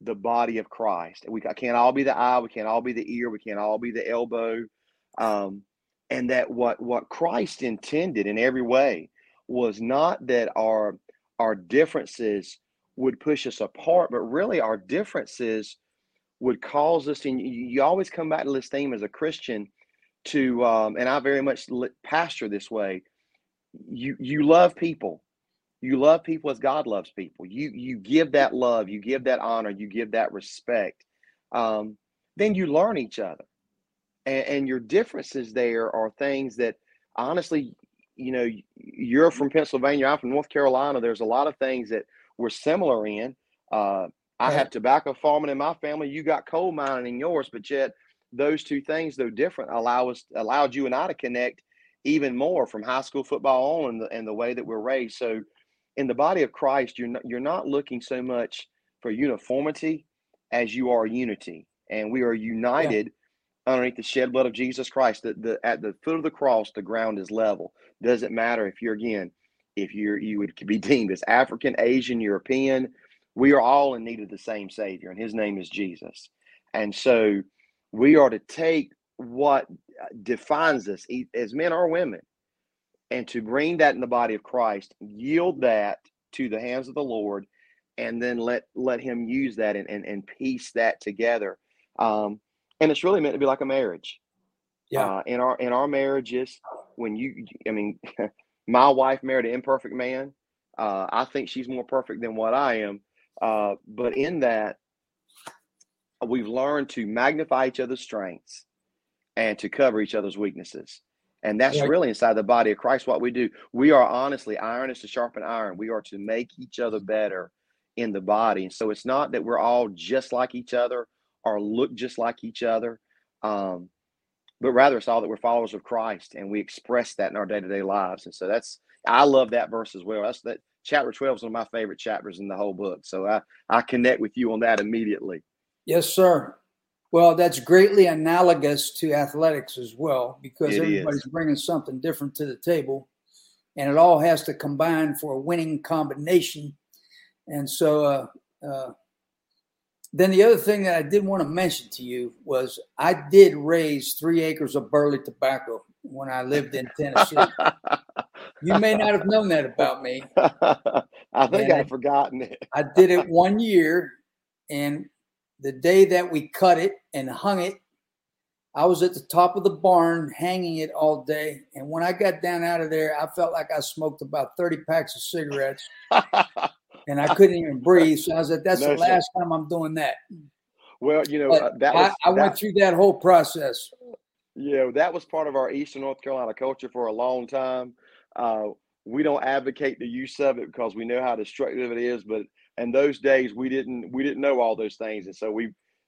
the body of Christ. We can't all be the eye. We can't all be the ear. We can't all be the elbow. And that what Christ intended in every way was not that our differences would push us apart, but really our differences would cause us, and you always come back to this theme as a Christian to, and I very much pastor this way, you love people. You love people as God loves people. You give that love, you give that honor, you give that respect. Then you learn each other. And your differences there are things that, honestly, you know, you're from Pennsylvania, I'm from North Carolina. There's a lot of things that we're similar in. I have tobacco farming in my family. You got coal mining in yours, but yet those two things, though different, allowed you and I to connect even more from high school football on, and the way that we're raised. So, in the body of Christ, you're not looking so much for uniformity as you are unity, and we are united underneath the shed blood of Jesus Christ. At the foot of the cross, the ground is level. Doesn't matter if you would be deemed as African, Asian, European. We are all in need of the same Savior, and his name is Jesus. And so we are to take what defines us as men or women and to bring that in the body of Christ, yield that to the hands of the Lord, and then let him use that and piece that together. And it's really meant to be like a marriage. Yeah. In our marriages, my wife married an imperfect man. I think she's more perfect than what I am. But in that, we've learned to magnify each other's strengths and to cover each other's weaknesses. And that's really inside the body of Christ what we do. We are honestly, iron is to sharpen iron. We are to make each other better in the body. And so it's not that we're all just like each other or look just like each other, but rather it's all that we're followers of Christ, and we express that in our day-to-day lives. And so I love that verse as well. Chapter 12 is one of my favorite chapters in the whole book. So I connect with you on that immediately. Yes, sir. Well, that's greatly analogous to athletics as well, because everybody's bringing something different to the table, and it all has to combine for a winning combination. And so then the other thing that I did want to mention to you was I did raise 3 acres of burley tobacco when I lived in Tennessee. You may not have known that about me. I think I've forgotten it. I did it 1 year, and the day that we cut it and hung it, I was at the top of the barn hanging it all day. And when I got down out of there, I felt like I smoked about 30 packs of cigarettes, and I couldn't even breathe. So I was like, that's the last time I'm doing that. Well, you know, I went through that whole process. Yeah, that was part of our Eastern North Carolina culture for a long time. We don't advocate the use of it because we know how destructive it is, but in those days we didn't know all those things. And so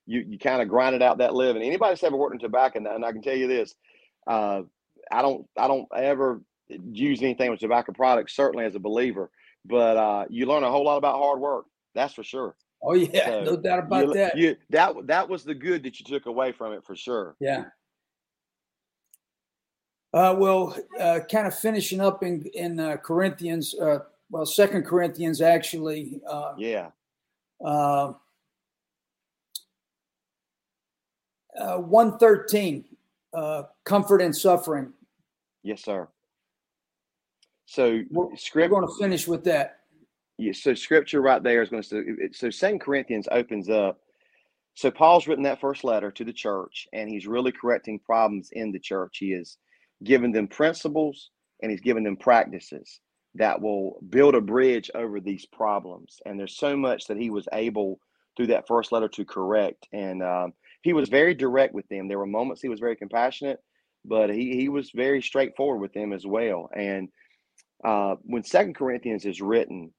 you kind of grinded out that living. Anybody that's ever worked in tobacco, and I can tell you this, I don't ever use anything with tobacco products, certainly as a believer, but you learn a whole lot about hard work. That's for sure. Oh yeah. So no doubt about that. That was the good that you took away from it for sure. Yeah. Kind of finishing up in Corinthians, Second Corinthians, actually. Yeah. 1:13, comfort and suffering. Yes, sir. So we're going to finish with that. Yeah, so scripture right there is going to. So Second Corinthians opens up. So Paul's written that first letter to the church, and he's really correcting problems in the church. He is giving them principles, and he's giving them practices that will build a bridge over these problems. And there's so much that he was able through that first letter to correct. And he was very direct with them. There were moments he was very compassionate, but he was very straightforward with them as well. And when Second Corinthians is written,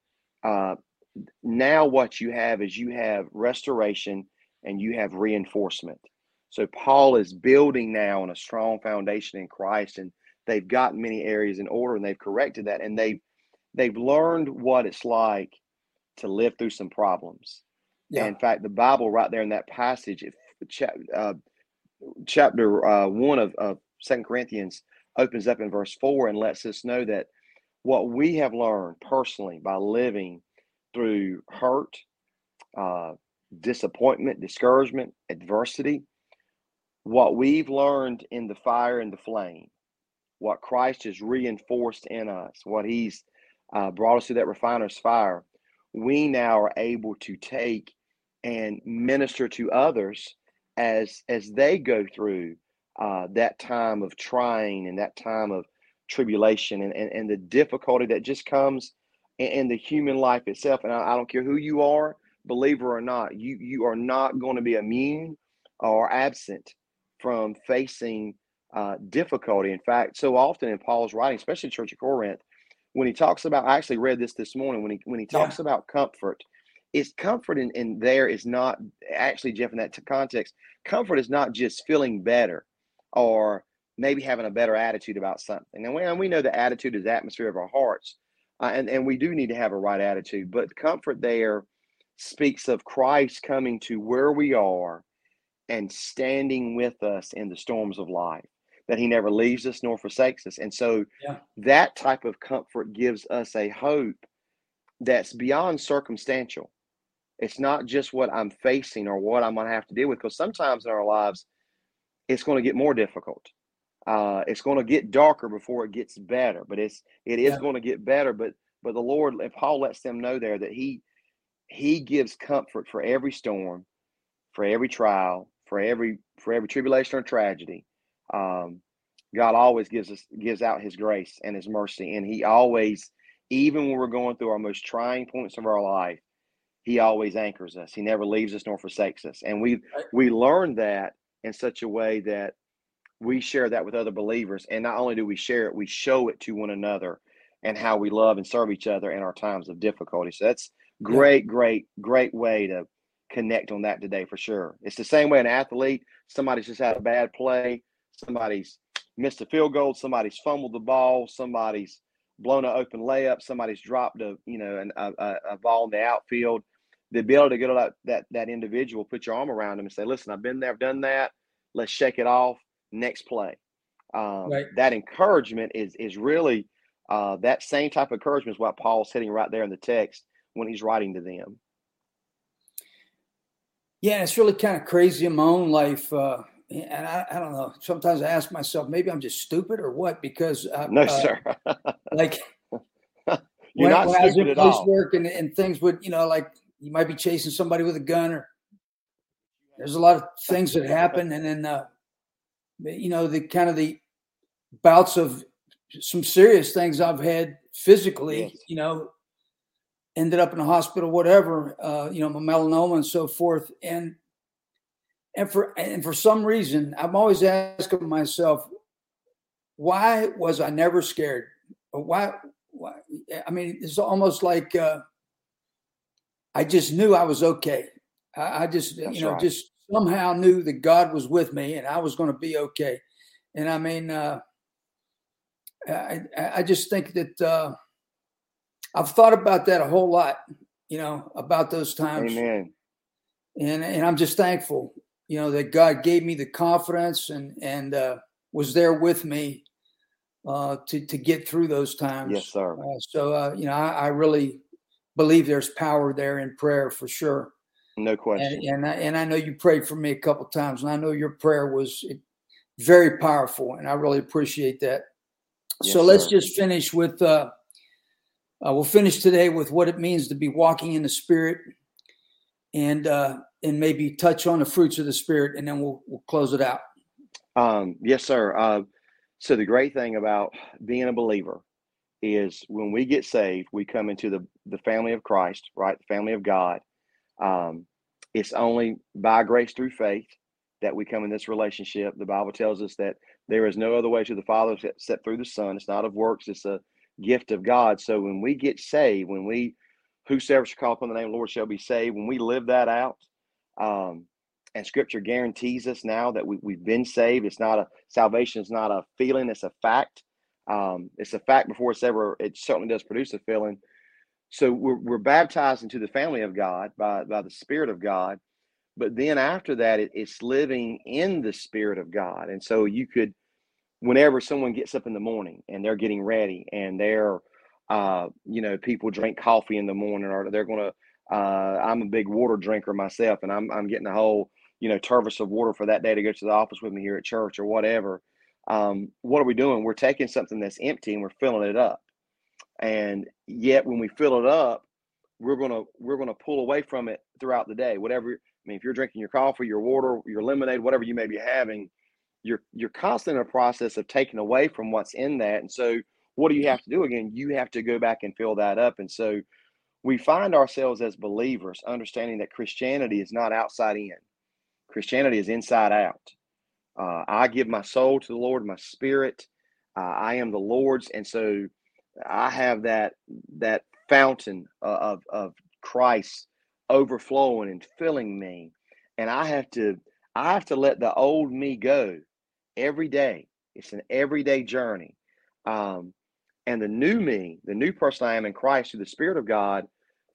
now what you have is you have restoration and you have reinforcement. So Paul is building now on a strong foundation in Christ, and they've gotten many areas in order, and they've corrected that, and they've learned what it's like to live through some problems. Yeah. In fact, the Bible right there in that passage, chapter 1 of 2 Corinthians opens up in verse 4 and lets us know that what we have learned personally by living through hurt, disappointment, discouragement, adversity, what we've learned in the fire and the flame, what Christ has reinforced in us, what he's brought us through that refiner's fire, we now are able to take and minister to others as they go through that time of trying and that time of tribulation and the difficulty that just comes in the human life itself. And I don't care who you are, believer or not, you are not going to be immune or absent from facing difficulty. In fact, so often in Paul's writing, especially the Church of Corinth, when he talks about, I actually read this morning, when he talks about comfort, it's comfort in there is not actually, Jeff, in that context, comfort is not just feeling better or maybe having a better attitude about something. And we know the attitude is the atmosphere of our hearts, and we do need to have a right attitude. But comfort there speaks of Christ coming to where we are and standing with us in the storms of life, that he never leaves us nor forsakes us. And so that type of comfort gives us a hope that's beyond circumstantial. It's not just what I'm facing or what I'm going to have to deal with, because sometimes in our lives, it's going to get more difficult. It's going to get darker before it gets better, but it is going to get better. But the Lord, Paul lets them know there that he gives comfort for every storm, for every trial, for every tribulation or tragedy. God always gives out his grace and his mercy. And he always, even when we're going through our most trying points of our life, he always anchors us. He never leaves us nor forsakes us. And we learn that in such a way that we share that with other believers. And not only do we share it, we show it to one another and how we love and serve each other in our times of difficulty. So that's great way to connect on that today for sure. It's the same way an athlete, somebody's just had a bad play, somebody's missed a field goal, somebody's fumbled the ball, somebody's blown an open layup, somebody's dropped a ball in the outfield. The ability to get that individual, put your arm around them and say, listen, I've been there, I've done that. Let's shake it off. Next play. That encouragement is really that same type of encouragement is what Paul's hitting right there in the text when he's writing to them. Yeah, it's really kind of crazy in my own life. And I don't know, sometimes I ask myself, maybe I'm just stupid or what, because no, sir. Like you're not when stupid I was in at police all. Work and things would, like you might be chasing somebody with a gun, or there's a lot of things that happen. And then, the bouts of some serious things I've had physically, ended up in the hospital, whatever, my melanoma and so forth. And for some reason, I'm always asking myself, why was I never scared? Or why? I mean, it's almost like I just knew I was okay. I just somehow knew that God was with me and I was going to be okay. And I mean, I just think that I've thought about that a whole lot, about those times. Amen. And I'm just thankful. That God gave me the confidence and was there with me to get through those times. Yes, sir. I really believe there's power there in prayer for sure. No question. And I know you prayed for me a couple of times, and I know your prayer was very powerful, and I really appreciate that. Yes, so let's just finish with we'll finish today with what it means to be walking in the Spirit, and maybe touch on the fruits of the Spirit, and then we'll close it out. Yes, sir. So the great thing about being a believer is when we get saved, we come into the family of Christ, right? The family of God. It's only by grace through faith that we come in this relationship. The Bible tells us that there is no other way to the Father except through the Son. It's not of works. It's a gift of God. So when we get saved, when we, whosoever shall call upon the name of the Lord shall be saved, when we live that out, and Scripture guarantees us now that we've been saved. It's not a salvation. It's not a feeling. It's a fact. It's a fact before it's ever. It certainly does produce a feeling. So we're baptized into the family of God by the Spirit of God. But then after that, it's living in the Spirit of God. And so you could, whenever someone gets up in the morning and they're getting ready and they're, people drink coffee in the morning, or they're going to. I'm a big water drinker myself, and I'm getting a whole, tervis of water for that day to go to the office with me here at church or whatever. What are we doing? We're taking something that's empty and we're filling it up. And yet when we fill it up, we're going to pull away from it throughout the day. Whatever. If you're drinking your coffee, your water, your lemonade, whatever you may be having, you're constantly in a process of taking away from what's in that. And so what do you have to do again? You have to go back and fill that up. And so we find ourselves as believers understanding that Christianity is not outside in. Christianity is inside out. I give my soul to the Lord, my spirit. I am the Lord's. And so I have that fountain of Christ overflowing and filling me. And I have to let the old me go every day. It's an everyday journey. And the new me, the new person I am in Christ through the Spirit of God,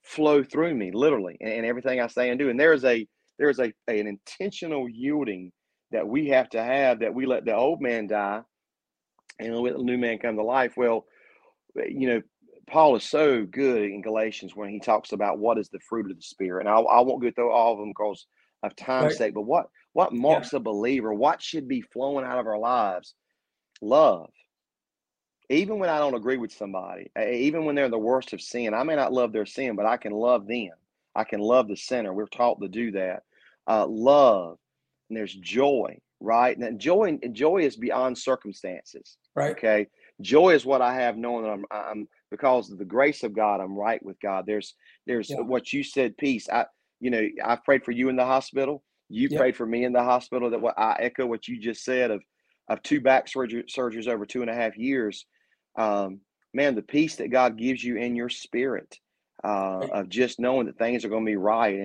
flow through me, literally, and everything I say and do. And there is an intentional yielding that we have to have, that we let the old man die and let the new man come to life. Well, Paul is so good in Galatians when he talks about what is the fruit of the Spirit. And I won't go through all of them because of time's sake, but what marks a believer? What should be flowing out of our lives? Love. Even when I don't agree with somebody, even when they're the worst of sin, I may not love their sin, but I can love them. I can love the sinner. We're taught to do that. Love, and there's joy, right? And joy is beyond circumstances, right? Okay, joy is what I have, knowing that I'm because of the grace of God, I'm right with God. There's what you said, peace. I prayed for you in the hospital. You prayed for me in the hospital. That what I echo what you just said of two back surgeries over 2.5 years. The peace that God gives you in your spirit, of just knowing that things are going to be right.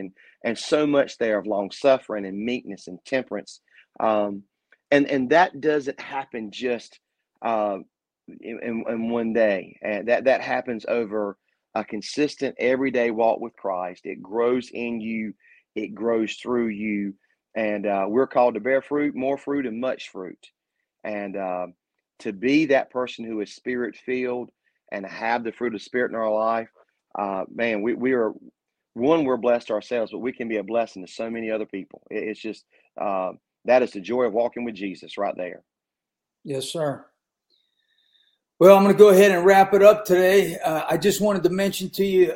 And so much there of long suffering and meekness and temperance. And that doesn't happen just, in one day. And that happens over a consistent everyday walk with Christ. It grows in you. It grows through you. And, we're called to bear fruit, more fruit, and much fruit. And, to be that person who is spirit filled and have the fruit of spirit in our life, we're blessed ourselves, but we can be a blessing to so many other people. It's just, that is the joy of walking with Jesus right there. Yes, sir. Well, I'm going to go ahead and wrap it up today. I just wanted to mention to you,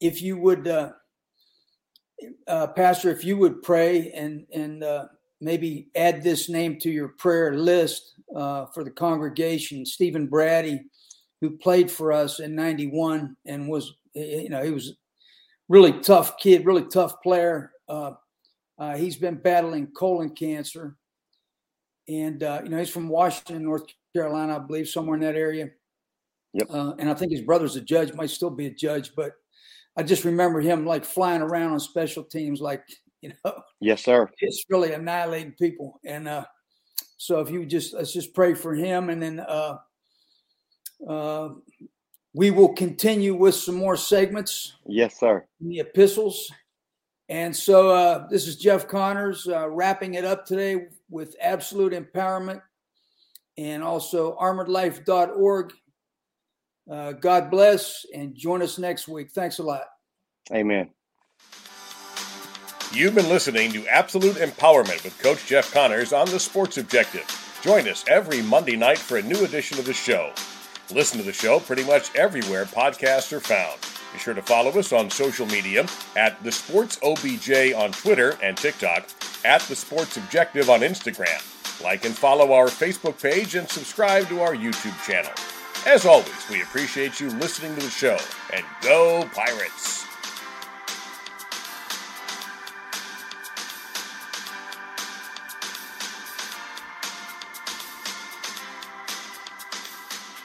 if you would, Pastor, if you would pray and maybe add this name to your prayer list for the congregation, Stephen Brady, who played for us in 91 and was, he was really tough kid, really tough player. He's been battling colon cancer. And, he's from Washington, North Carolina, I believe, somewhere in that area. Yep. And I think his brother's a judge, might still be a judge, but I just remember him like flying around on special teams Yes, sir. It's really annihilating people. And so if you let's just pray for him. And then we will continue with some more segments. Yes, sir. In the epistles. And so this is Jeff Connors wrapping it up today with Absolute Empowerment and also armoredlife.org. God bless and join us next week. Thanks a lot. Amen. You've been listening to Absolute Empowerment with Coach Jeff Connors on the Sports Objective. Join us every Monday night for a new edition of the show. Listen to the show pretty much everywhere podcasts are found. Be sure to follow us on social media at The Sports OBJ on Twitter and TikTok, at The Sports Objective on Instagram. Like and follow our Facebook page and subscribe to our YouTube channel. As always, we appreciate you listening to the show, and go Pirates!